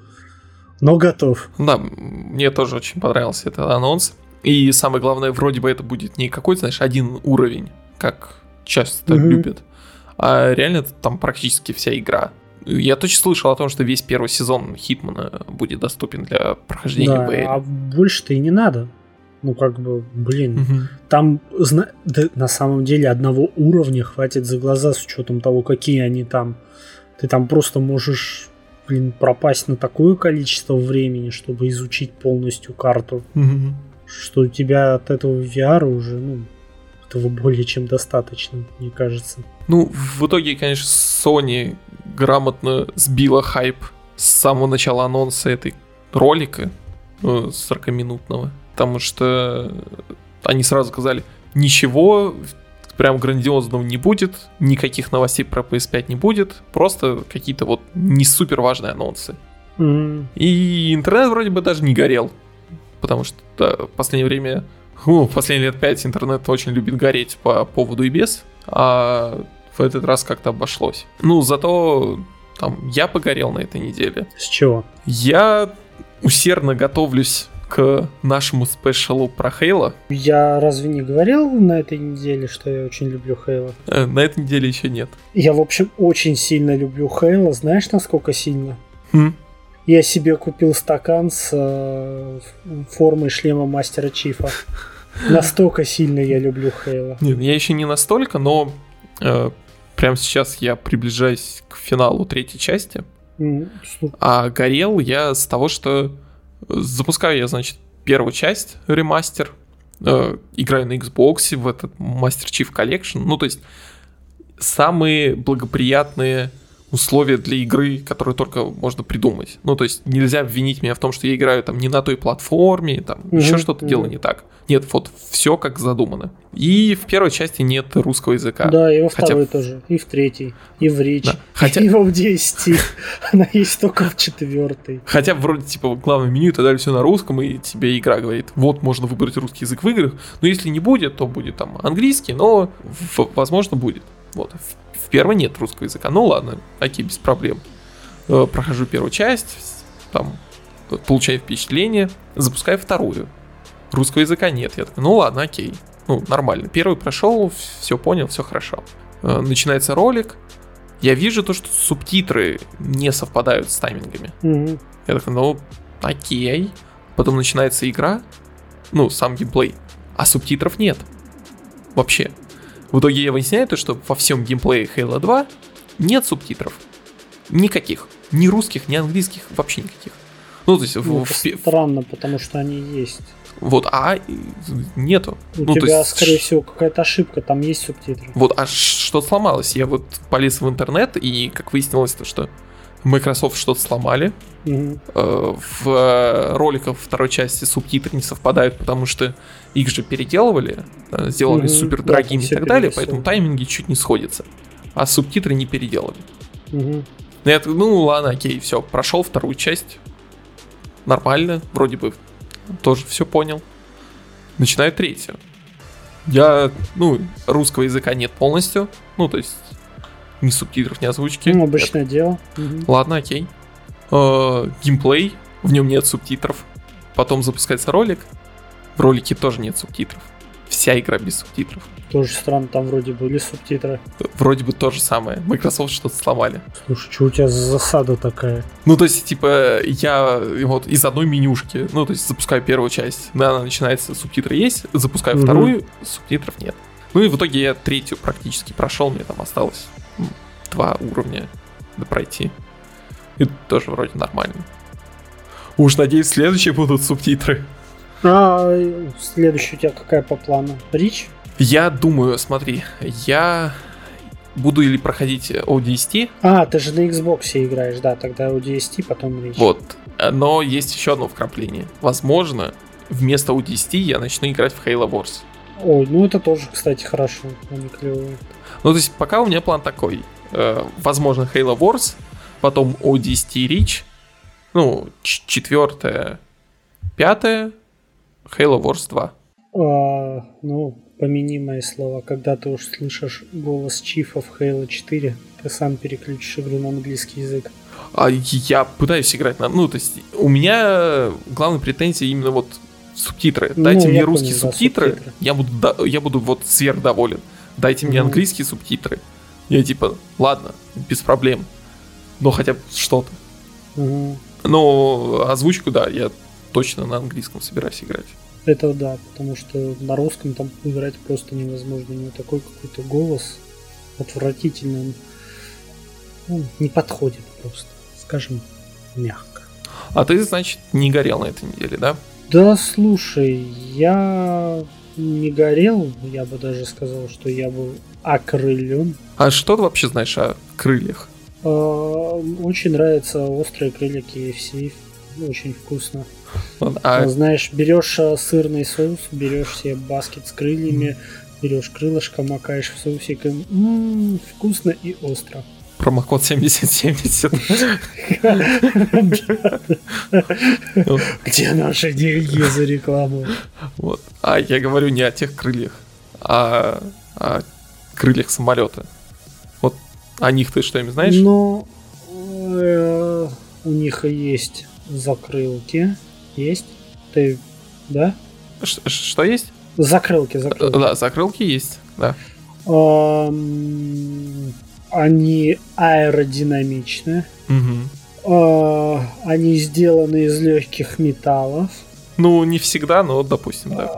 но готов. Да, мне тоже очень понравился этот анонс. И самое главное, вроде бы это будет не какой-то, знаешь, один уровень, как часто mm-hmm. любят, а реально там практически вся игра. Я точно слышал о том, что весь первый сезон Хитмана будет доступен для прохождения да, ви ар. А больше-то и не надо. Ну, как бы, блин, mm-hmm. там зна- да, на самом деле одного уровня хватит за глаза с учетом того, какие они там. Ты там просто можешь, блин, пропасть на такое количество времени, чтобы изучить полностью карту. Mm-hmm. Что у тебя от этого ви ар уже, ну, этого более чем достаточно, мне кажется. Ну, в итоге, конечно, Sony грамотно сбила хайп с самого начала анонса этой ролика, ну, сорокаминутного, потому что они сразу сказали, ничего прям грандиозного не будет, никаких новостей про пи эс пять не будет, просто какие-то вот не супер важные анонсы. Mm-hmm. И интернет вроде бы даже не горел. Потому что да, в последнее время, ху, последние лет пять интернет очень любит гореть по поводу и без, а в этот раз как-то обошлось. Ну, зато там я погорел на этой неделе. С чего? Я усердно готовлюсь к нашему спешалу про Хейла. Я разве не говорил на этой неделе, что я очень люблю Хейла? Э, на этой неделе еще нет. Я, в общем, очень сильно люблю Хейла. Знаешь, насколько сильно? Хм. Я себе купил стакан с э, формой шлема Мастера Чифа. Настолько сильно я люблю Хейла. Нет, я еще не настолько, но э, прямо сейчас я приближаюсь к финалу третьей части. Mm. А горел я с того, что запускаю я, значит, первую часть, ремастер, э, играю на Xbox в этот Master Chief Collection. Ну, то есть самые благоприятные условия для игры, которые только можно придумать. Ну, то есть нельзя обвинить меня в том, что я играю там не на той платформе, там mm-hmm. еще что-то mm-hmm. делаю не так. Нет, вот все как задумано. И в первой части нет русского языка. Да, и во Хотя... второй тоже, и в третьей, и в речи, да. Хотя... и во в десяти. Она есть только в четвертой. Хотя вроде типа в главном меню тогда все на русском, и тебе игра говорит, вот можно выбрать русский язык в играх, но если не будет, то будет там английский, но возможно будет. Вот. В первой нет русского языка. Ну ладно, окей, без проблем. Прохожу первую часть, там, получаю впечатление, запускаю вторую. Русского языка нет. Я такой, ну ладно, окей. Ну, нормально. Первый прошел, все понял, все хорошо. Начинается ролик. Я вижу то, что субтитры не совпадают с таймингами. Mm-hmm. Я такой, ну, окей. Потом начинается игра. Ну, сам геймплей. А субтитров нет. Вообще. В итоге я выясняю то, что во всем геймплее Halo два нет субтитров. Никаких. Ни русских, ни английских, вообще никаких. Ну, то есть... Ну, в, в... Странно, потому что они есть. Вот, а нету. У ну, тебя, то есть... скорее всего, какая-то ошибка, там есть субтитры. Вот, а что сломалось? Я вот полез в интернет, и как выяснилось то, что Microsoft что-то сломали. Угу. В роликах второй части субтитры не совпадают, потому что их же переделывали, сделали угу. супер дорогими да, и так далее, поэтому тайминги чуть не сходятся. А субтитры не переделали. Угу. Но я такой, ну ладно, окей, все, прошел вторую часть. Нормально, вроде бы тоже все понял. Начинаю третью. Я, ну, русского языка нет полностью. Ну, то есть, ни субтитров, ни озвучки. Ну, обычное это... дело. Угу. Ладно, окей. Э-э- геймплей, в нем нет субтитров. Потом запускается ролик. В ролике тоже нет субтитров. Вся игра без субтитров. Тоже странно, там вроде были субтитры. Вроде бы то же самое. Microsoft что-то сломали. Слушай, что у тебя за засада такая? Ну, то есть, типа, я вот из одной менюшки, ну, то есть, запускаю первую часть, она начинается, субтитры есть, запускаю угу. вторую, субтитров нет. Ну, и в итоге я третью практически прошел, мне там осталось два уровня до пройти. И тоже вроде нормально. Уж, надеюсь, следующие будут субтитры. А следующая у тебя какая по плану? Рич? Я думаю, смотри, я буду или проходить о ди эс ти. А, ты же на Xbox играешь, да, тогда о ди эс ти, потом Рич. Вот, но есть еще одно вкрапление. Возможно, вместо о ди эс ти я начну играть в Halo Wars. Ой, ну это тоже, кстати, хорошо, они клевые. Ну, то есть пока у меня план такой. Возможно, Halo Wars, потом о ди эс ти Рич, ну, четвертое, пятое, Halo Wars два. А, ну, помяни мои слова. Когда ты уж слышишь голос Чифа в Halo четыре, ты сам переключишь игру на английский язык. А я пытаюсь играть на... Ну, то есть у меня главная претензия именно вот субтитры. Дайте ну, мне русские понял, субтитры, да, субтитры. Я, буду, да, я буду вот сверхдоволен. Дайте mm-hmm. мне английские субтитры. Я типа, ладно, без проблем. Но хотя бы что-то. Mm-hmm. Но озвучку, да, я точно на английском собираюсь играть. Это да, потому что на русском там играть просто невозможно. У него такой какой-то голос отвратительный. Он, он не подходит просто, скажем, мягко. А ты, значит, не горел на этой неделе, да? Да, слушай, я не горел. Я бы даже сказал, что я был окрылен. А что ты вообще знаешь о крыльях? Очень нравятся острые крылья кей эф си. Очень вкусно. А... Знаешь, берешь сырный соус, берешь себе баскет с крыльями, mm. берешь крылышко, макаешь в соусик, и м-м, вкусно и остро. Промокод семьдесят семьдесят. Где наши деньги за рекламу? А я говорю не о тех крыльях, а о крыльях самолета. Вот о них ты что-нибудь знаешь? Ну, у них есть закрылки. Есть? Ты... Да? Ш- что есть? Закрылки, закрылки. Да, закрылки есть, да. Эм... Они аэродинамичны. Угу. Э- они сделаны из легких металлов. Ну, не всегда, но допустим, да.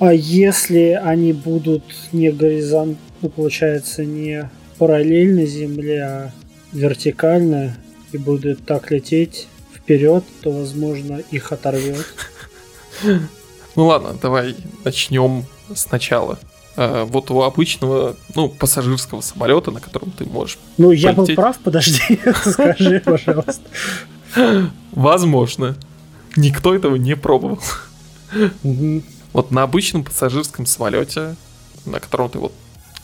А если они будут не горизонтально, ну, получается, не параллельно Земле, а вертикально, и будет так лететь вперед, то, возможно, их оторвет. Ну ладно, давай начнем сначала. Э, вот у обычного, ну, пассажирского самолета, на котором ты можешь Ну, полететь... я был прав, подожди, скажи, пожалуйста. Возможно. Никто этого не пробовал. Угу. Вот на обычном пассажирском самолете, на котором ты вот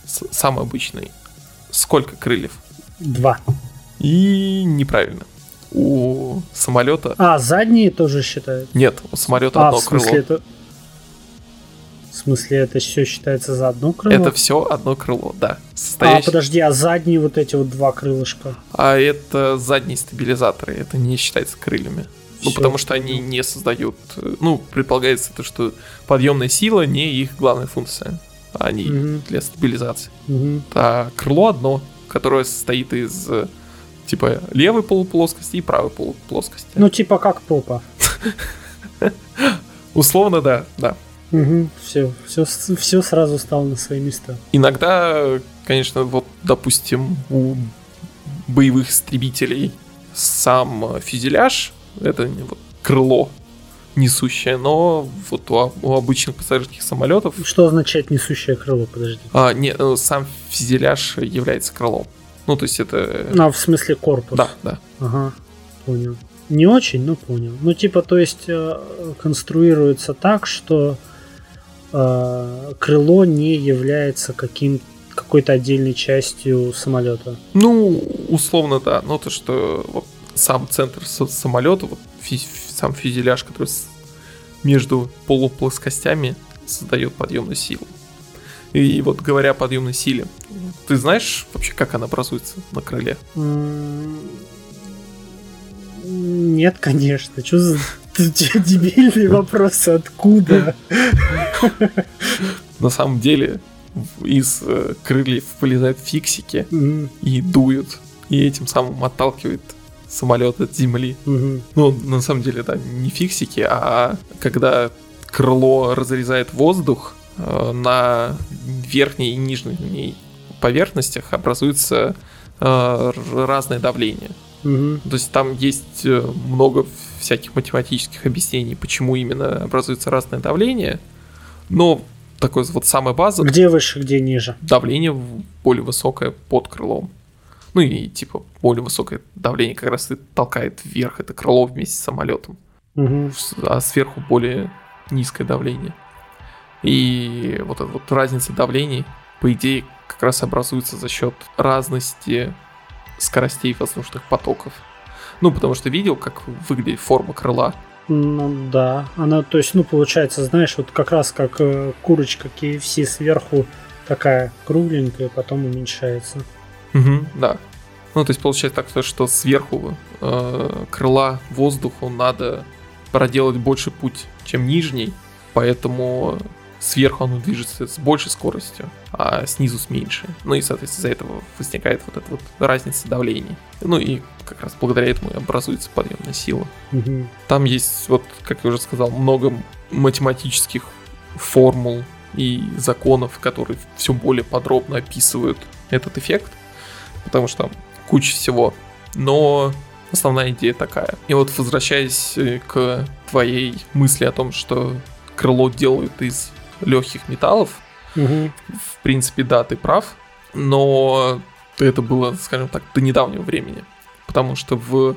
самый обычный, сколько крыльев? Два. И неправильно. У самолета... А, задние тоже считают? Нет, у самолета а, одно в смысле крыло. Это... В смысле, это все считается за одно крыло? Это все одно крыло, да. Состоящий... А, подожди, а задние вот эти вот два крылышка? А это задние стабилизаторы, это не считается крыльями. Все. Ну, потому что они не создают... Ну, предполагается то, что подъемная сила не их главная функция. Они угу. для стабилизации. Угу. А крыло одно, которое состоит из... Типа левой полуплоскости и правой полуплоскости. Ну, типа как попа. Условно, да, да. Угу, все, все, все сразу стало на свои места. Иногда, конечно, вот, допустим, у боевых истребителей сам фюзеляж, это вот крыло несущее, но вот у, у обычных пассажирских самолетов... Что означает несущее крыло, подожди? А, нет, сам фюзеляж является крылом. Ну, то есть это... А, в смысле корпус? Да, да. Ага, понял. Не очень, но понял. Ну, типа, то есть э, конструируется так, что э, крыло не является каким, какой-то отдельной частью самолета. Ну, условно, да. Но то, что вот сам центр самолета, вот фи- сам фюзеляж, который между полуплоскостями создает подъемную силу. И вот говоря о подъемной силе, ты знаешь вообще, как она образуется на крыле? Нет, конечно. Что за дебильные вопросы? Откуда? На самом деле из крыльев вылезают фиксики и дуют. И этим самым отталкивает самолет от земли. Ну, на самом деле, да, не фиксики, а когда крыло разрезает воздух, на верхней и нижней поверхностях образуется э, разное давление. Угу. То есть там есть много всяких математических объяснений, почему именно образуется разное давление. Но такое вот самое базовое. Где выше, где ниже? Давление более высокое под крылом. Ну и типа более высокое давление как раз и толкает вверх это крыло вместе с самолетом. Угу. А сверху более низкое давление. И вот эта вот разница давлений, по идее, как раз образуется за счет разности скоростей воздушных потоков. Ну, потому что видел, как выглядит форма крыла? Ну, да. Она, то есть, ну, получается, знаешь, вот как раз как э, курочка кей эф си сверху такая кругленькая, потом уменьшается. Угу, да. Ну, то есть, получается так, что сверху э, крыла воздуху надо проделать больше путь, чем нижний, поэтому... Сверху оно движется с большей скоростью, а снизу с меньшей. Ну и, соответственно, из-за этого возникает вот эта вот разница давлений. Ну и как раз благодаря этому образуется подъемная сила. Угу. Там есть, вот, как я уже сказал, много математических формул и законов, которые все более подробно описывают этот эффект, потому что там куча всего. Но основная идея такая. И вот возвращаясь к твоей мысли о том, что крыло делают из легких металлов. Угу. В принципе, да, ты прав, но это было, скажем так, до недавнего времени, потому что в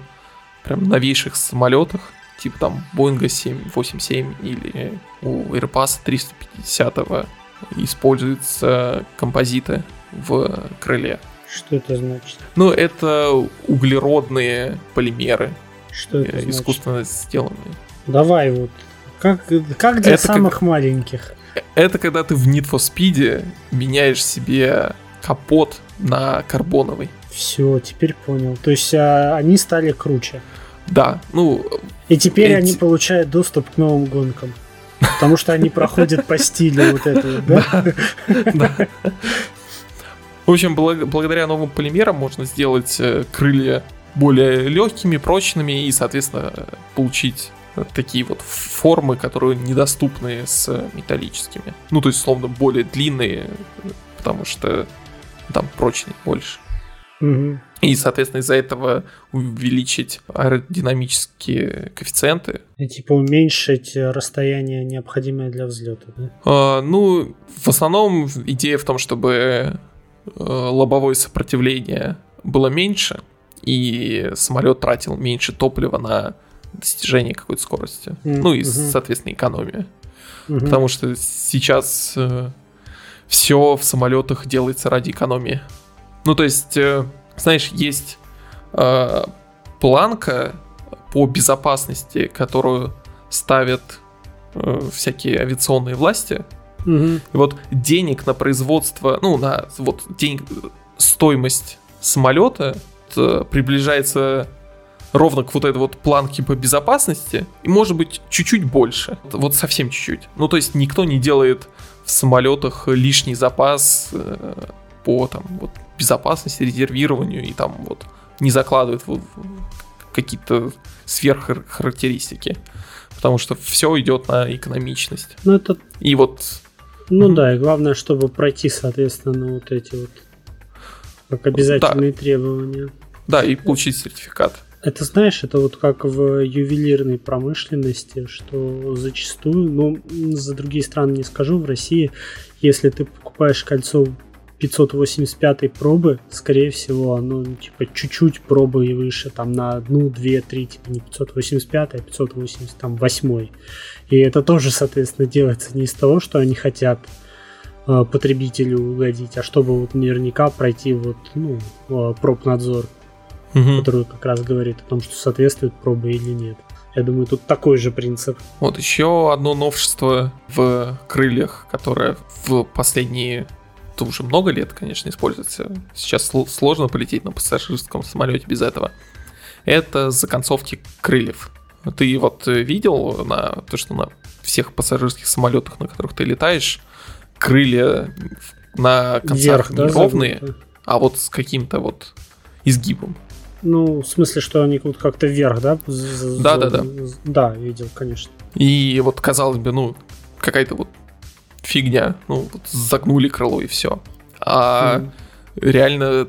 прям новейших самолетах, типа там Боинга семь восемьдесят семь или у Airbus триста пятьдесят используются композиты в крыле. Что это значит? Ну, это углеродные полимеры. Что это значит? Искусственно сделанные. Давай вот. Как, как для это самых как, маленьких? Это когда ты в Need for Speed меняешь себе капот на карбоновый. Все, теперь понял. То есть а, они стали круче. Да, ну... И теперь эти... они получают доступ к новым гонкам. Потому что они проходят по стилю вот этого, да? В общем, благодаря новым полимерам можно сделать крылья более легкими, прочными и, соответственно, получить... такие вот формы, которые недоступны с металлическими. Ну, то есть, словно, более длинные, потому что там прочнее больше. Угу. И, соответственно, из-за этого увеличить аэродинамические коэффициенты. И, типа, уменьшить расстояние, необходимое для взлета, да? А, ну, в основном идея в том, чтобы лобовое сопротивление было меньше, и самолет тратил меньше топлива на достижение какой-то скорости. Mm-hmm. Ну и, соответственно, экономия. Mm-hmm. Потому что сейчас э, все в самолетах делается ради экономии. Ну, то есть, э, знаешь, есть э, планка по безопасности, которую ставят э, всякие авиационные власти. Mm-hmm. И вот денег на производство, ну, на вот денег, стоимость самолета э, приближается ровно к вот этой вот планке по безопасности, и, может быть, чуть-чуть больше. Вот совсем чуть-чуть. Ну, то есть, никто не делает в самолетах лишний запас э, по там, вот, безопасности, резервированию, и там вот не закладывает вот, какие-то сверххарактеристики. Потому что все идет на экономичность. Ну, это... И вот... Ну, м-м. да, и главное, чтобы пройти, соответственно, вот эти вот как обязательные да. требования. Да, и получить сертификат. Это, знаешь, это вот как в ювелирной промышленности, что зачастую, ну, за другие страны не скажу, в России, если ты покупаешь кольцо пятьсот восемьдесят пятой пробы, скорее всего, оно, типа, чуть-чуть пробы и выше, там, на одну, две, три, типа, не пятьсот восемьдесят пятая, а пятьсот восемьдесят восьмой. И это тоже, соответственно, делается не из того, что они хотят э, потребителю угодить, а чтобы вот наверняка пройти вот, ну, э, проб-надзор, угу. который как раз говорит о том, что соответствует пробы или нет. Я думаю, тут такой же принцип. Вот еще одно новшество в крыльях, которое в последние... Это уже много лет, конечно, используется. Сейчас сложно полететь на пассажирском самолете без этого. Это законцовки крыльев. Ты вот видел на то, что на всех пассажирских самолетах, на которых ты летаешь, крылья на концах неровные, да, а вот с каким-то вот изгибом. Ну, в смысле, что они как-то вверх, да? Да-да-да. Да, видел, конечно. И вот, казалось бы, ну, какая-то вот фигня. Ну, вот загнули крыло и все. А mm. реально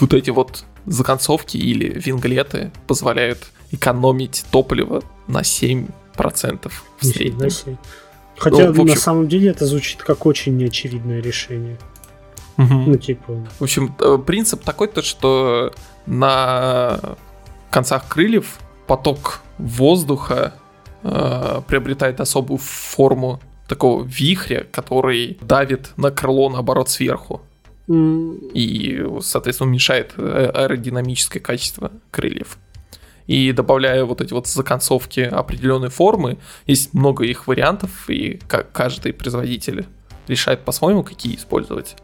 вот эти вот законцовки или винглеты позволяют экономить топливо на семь процентов в среднем. семь. Хотя, ну, в общем... на самом деле, это звучит как очень неочевидное решение. Mm-hmm. Ну, типа... В общем, принцип такой, то, что на концах крыльев поток воздуха э, приобретает особую форму такого вихря, который давит на крыло, наоборот, сверху. Mm. И, соответственно, уменьшает аэродинамическое качество крыльев. И добавляя вот эти вот законцовки определенной формы, есть много их вариантов, и каждый производитель решает по-своему, какие использовать.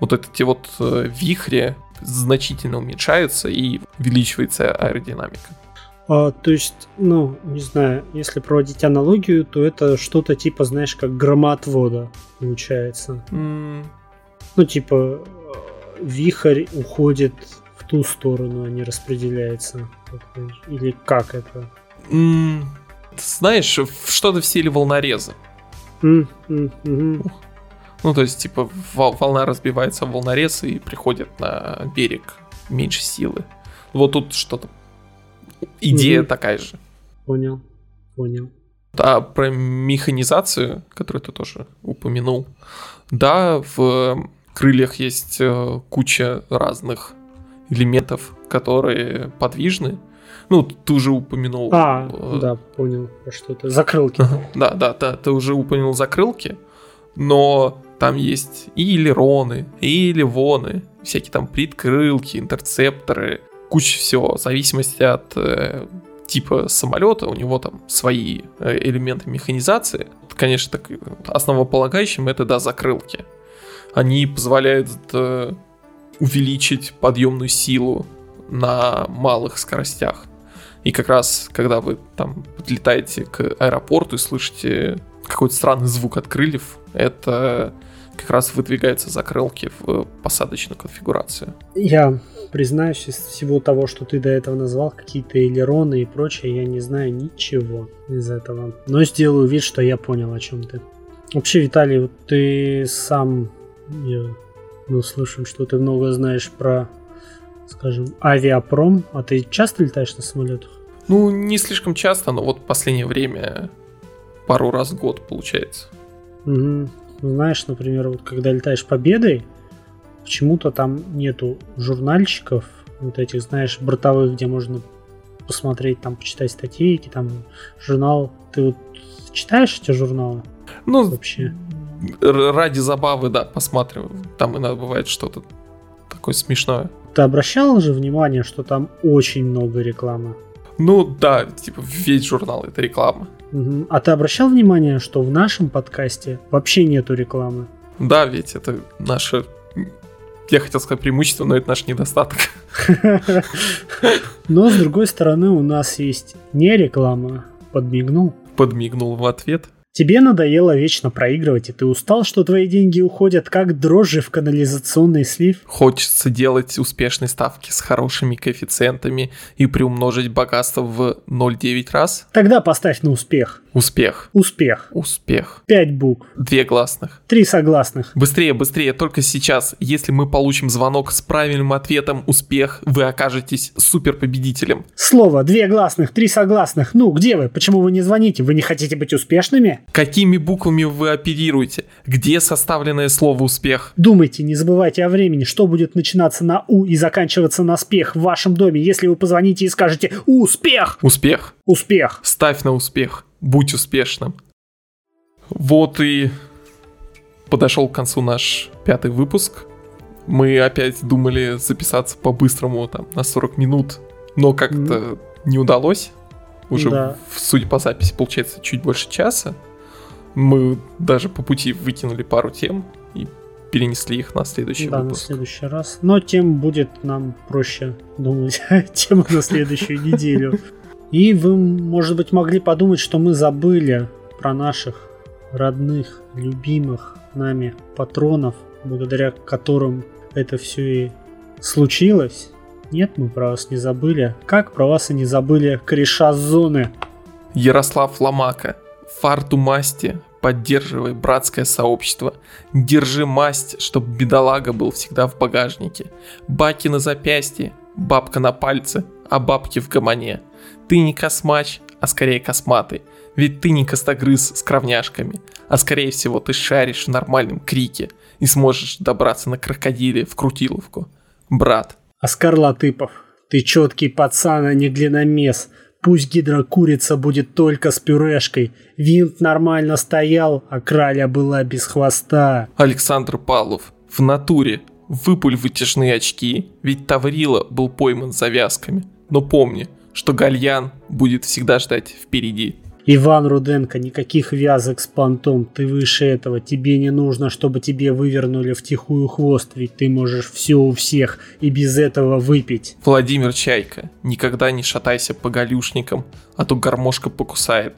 Вот эти вот вихри значительно уменьшаются и увеличивается аэродинамика. А, то есть, ну, не знаю, если проводить аналогию, то это что-то типа, знаешь, как громоотвода получается. Mm. Ну, типа, вихрь уходит в ту сторону, а не распределяется. Или как это? Mm. Знаешь, что-то в стиле волнореза. Mm. Mm-hmm. Ну, то есть, типа, волна разбивается в волнорез и приходит на берег меньше силы. Вот тут что-то. Идея угу. такая же. Понял, понял. А про механизацию, которую ты тоже упомянул. Да, в крыльях есть куча разных элементов, которые подвижны. Ну, ты уже упомянул... А, э... да, понял, что-то. Закрылки. Да, да, да, ты уже упомянул закрылки, но... Там есть и элероны, и элевоны, всякие там предкрылки, интерцепторы, куча всего. В зависимости от э, типа самолета, у него там свои э, элементы механизации. Конечно, так, основополагающим это, да, закрылки. Они позволяют э, увеличить подъемную силу на малых скоростях. И как раз, когда вы там подлетаете к аэропорту и слышите какой-то странный звук от крыльев, это как раз выдвигаются закрылки в посадочную конфигурацию. Я признаюсь, из всего того, что ты до этого назвал, какие-то элероны и прочее, я не знаю ничего из этого. Но сделаю вид, что я понял, о чем ты. Вообще, Виталий, вот ты сам, я, мы слышим, что ты много знаешь про, скажем, авиапром. А ты часто летаешь на самолетах? Ну, не слишком часто, но вот в последнее время... Пару раз в год получается. Угу. Знаешь, например, вот когда летаешь Победой, почему-то там нету журнальчиков, вот этих, знаешь, бортовых, где можно посмотреть, там, почитать статейки, там, журнал. Ты вот читаешь эти журналы? Ну, вообще. Ради забавы, да, посматриваю. Там иногда бывает что-то такое смешное. Ты обращал же внимание, что там очень много рекламы? Ну, да, типа весь журнал — это реклама. А ты обращал внимание, что в нашем подкасте вообще нету рекламы? Да, ведь это наше, я хотел сказать преимущество, но это наш недостаток. Но, с другой стороны, у нас есть не реклама. Подмигнул. Подмигнул в ответ. Тебе надоело вечно проигрывать, и ты устал, что твои деньги уходят как дрожжи в канализационный слив? Хочется делать успешные ставки с хорошими коэффициентами и приумножить богатство в ноль целых девять раз? Тогда поставь на успех. Успех. Успех. Успех. Пять букв. Две гласных. Три согласных. Быстрее, быстрее, только сейчас. Если мы получим звонок с правильным ответом «Успех», вы окажетесь суперпобедителем. Слово, две гласных, три согласных. Ну, где вы? Почему вы не звоните? Вы не хотите быть успешными? Какими буквами вы оперируете? Где составленное слово «успех»? Думайте, не забывайте о времени. Что будет начинаться на «у» и заканчиваться на «спех» в вашем доме, если вы позвоните и скажете «Успех»? Успех. Успех. Ставь на успех. Будь успешным. Вот и подошел к концу наш пятый выпуск. Мы опять думали записаться по-быстрому там, на сорок минут, но как-то mm. не удалось. Уже, да. в, судя по записи, получается чуть больше часа. Мы даже по пути выкинули пару тем и перенесли их на следующий да, выпуск. Да, на следующий раз. Но тем будет нам проще думать тему на следующую неделю. И вы, может быть, могли подумать, что мы забыли про наших родных, любимых нами патронов, благодаря которым это все и случилось. Нет, мы про вас не забыли. Как про вас и не забыли кореша зоны? Ярослав Ломака. Фарту масти, поддерживай братское сообщество. Держи масть, чтоб бедолага был всегда в багажнике. Баки на запястье, бабка на пальце, а бабки в гамане. Ты не космач, а скорее косматый. Ведь ты не костогрыз с кровняшками, а скорее всего ты шаришь в нормальном крике и сможешь добраться на крокодиле в крутиловку. Брат. Оскар Латыпов, ты четкий пацан, а не глиномес. Пусть гидрокурица будет только с пюрешкой. Винт нормально стоял, а краля была без хвоста. Александр Павлов, в натуре, выпуль вытяжные очки, ведь Таврила был пойман завязками. Но помни, что гальян будет всегда ждать впереди. Иван Руденко, никаких вязок с понтом, ты выше этого, тебе не нужно, чтобы тебе вывернули втихую хвост, ведь ты можешь все у всех и без этого выпить. Владимир Чайка, никогда не шатайся по галюшникам, а то гармошка покусает.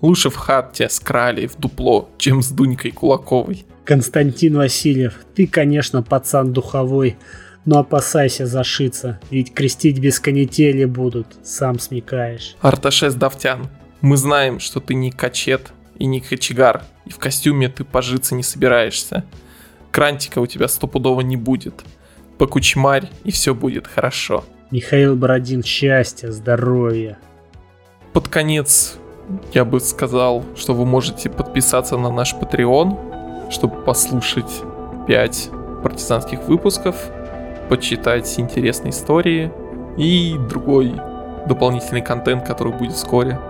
Лучше в хат тебя скрали в дупло, чем с Дунькой Кулаковой. Константин Васильев, ты, конечно, пацан духовой, но опасайся зашиться, ведь крестить без канители будут, сам смекаешь. Арташес Давтян. Мы знаем, что ты не качет и не кочегар, и в костюме ты пожиться не собираешься. Крантика у тебя стопудово не будет. Покучмарь, и все будет хорошо. Михаил Бородин, счастья, здоровья. Под конец я бы сказал, что вы можете подписаться на наш Patreon, чтобы послушать пять партизанских выпусков, почитать интересные истории и другой дополнительный контент, который будет вскоре.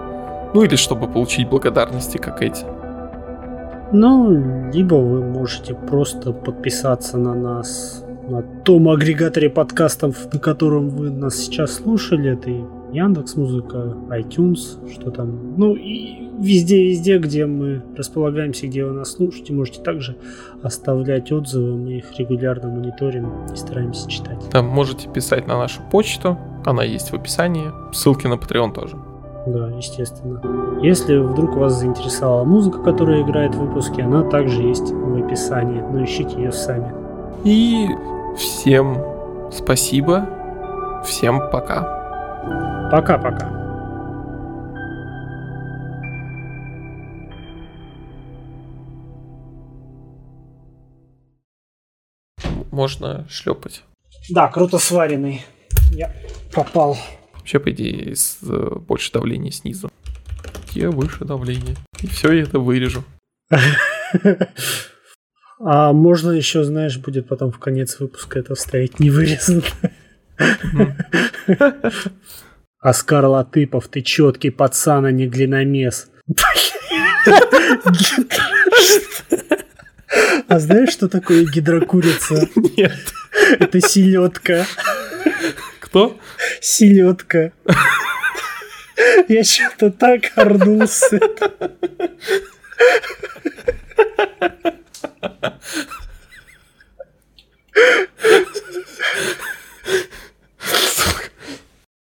Ну или чтобы получить благодарности, как эти. Ну, либо вы можете просто подписаться на нас на том агрегаторе подкастов, на котором вы нас сейчас слушали. Это и Яндекс.Музыка, iTunes, что там. Ну и везде-везде, где мы располагаемся, где вы нас слушаете, можете также оставлять отзывы. Мы их регулярно мониторим и стараемся читать. Там можете писать на нашу почту, она есть в описании. Ссылки на Patreon тоже. Да, естественно. Если вдруг вас заинтересовала музыка, которая играет в выпуске, она также есть в описании, но ищите ее сами. И всем спасибо, всем пока. Пока-пока. Можно шлепать. Да, круто сваренный. Я попал. Вообще, по идее, с, э, больше давления снизу. Я выше давления. И все, я это вырежу. А можно еще, знаешь, будет потом в конец выпуска это вставить не вырезано. Оскар Латыпов, ты четкий пацан, а не глиномес. А знаешь, что такое гидрокурица? Нет. Это селедка. Кто? Селедка. Я что-то так орнулся.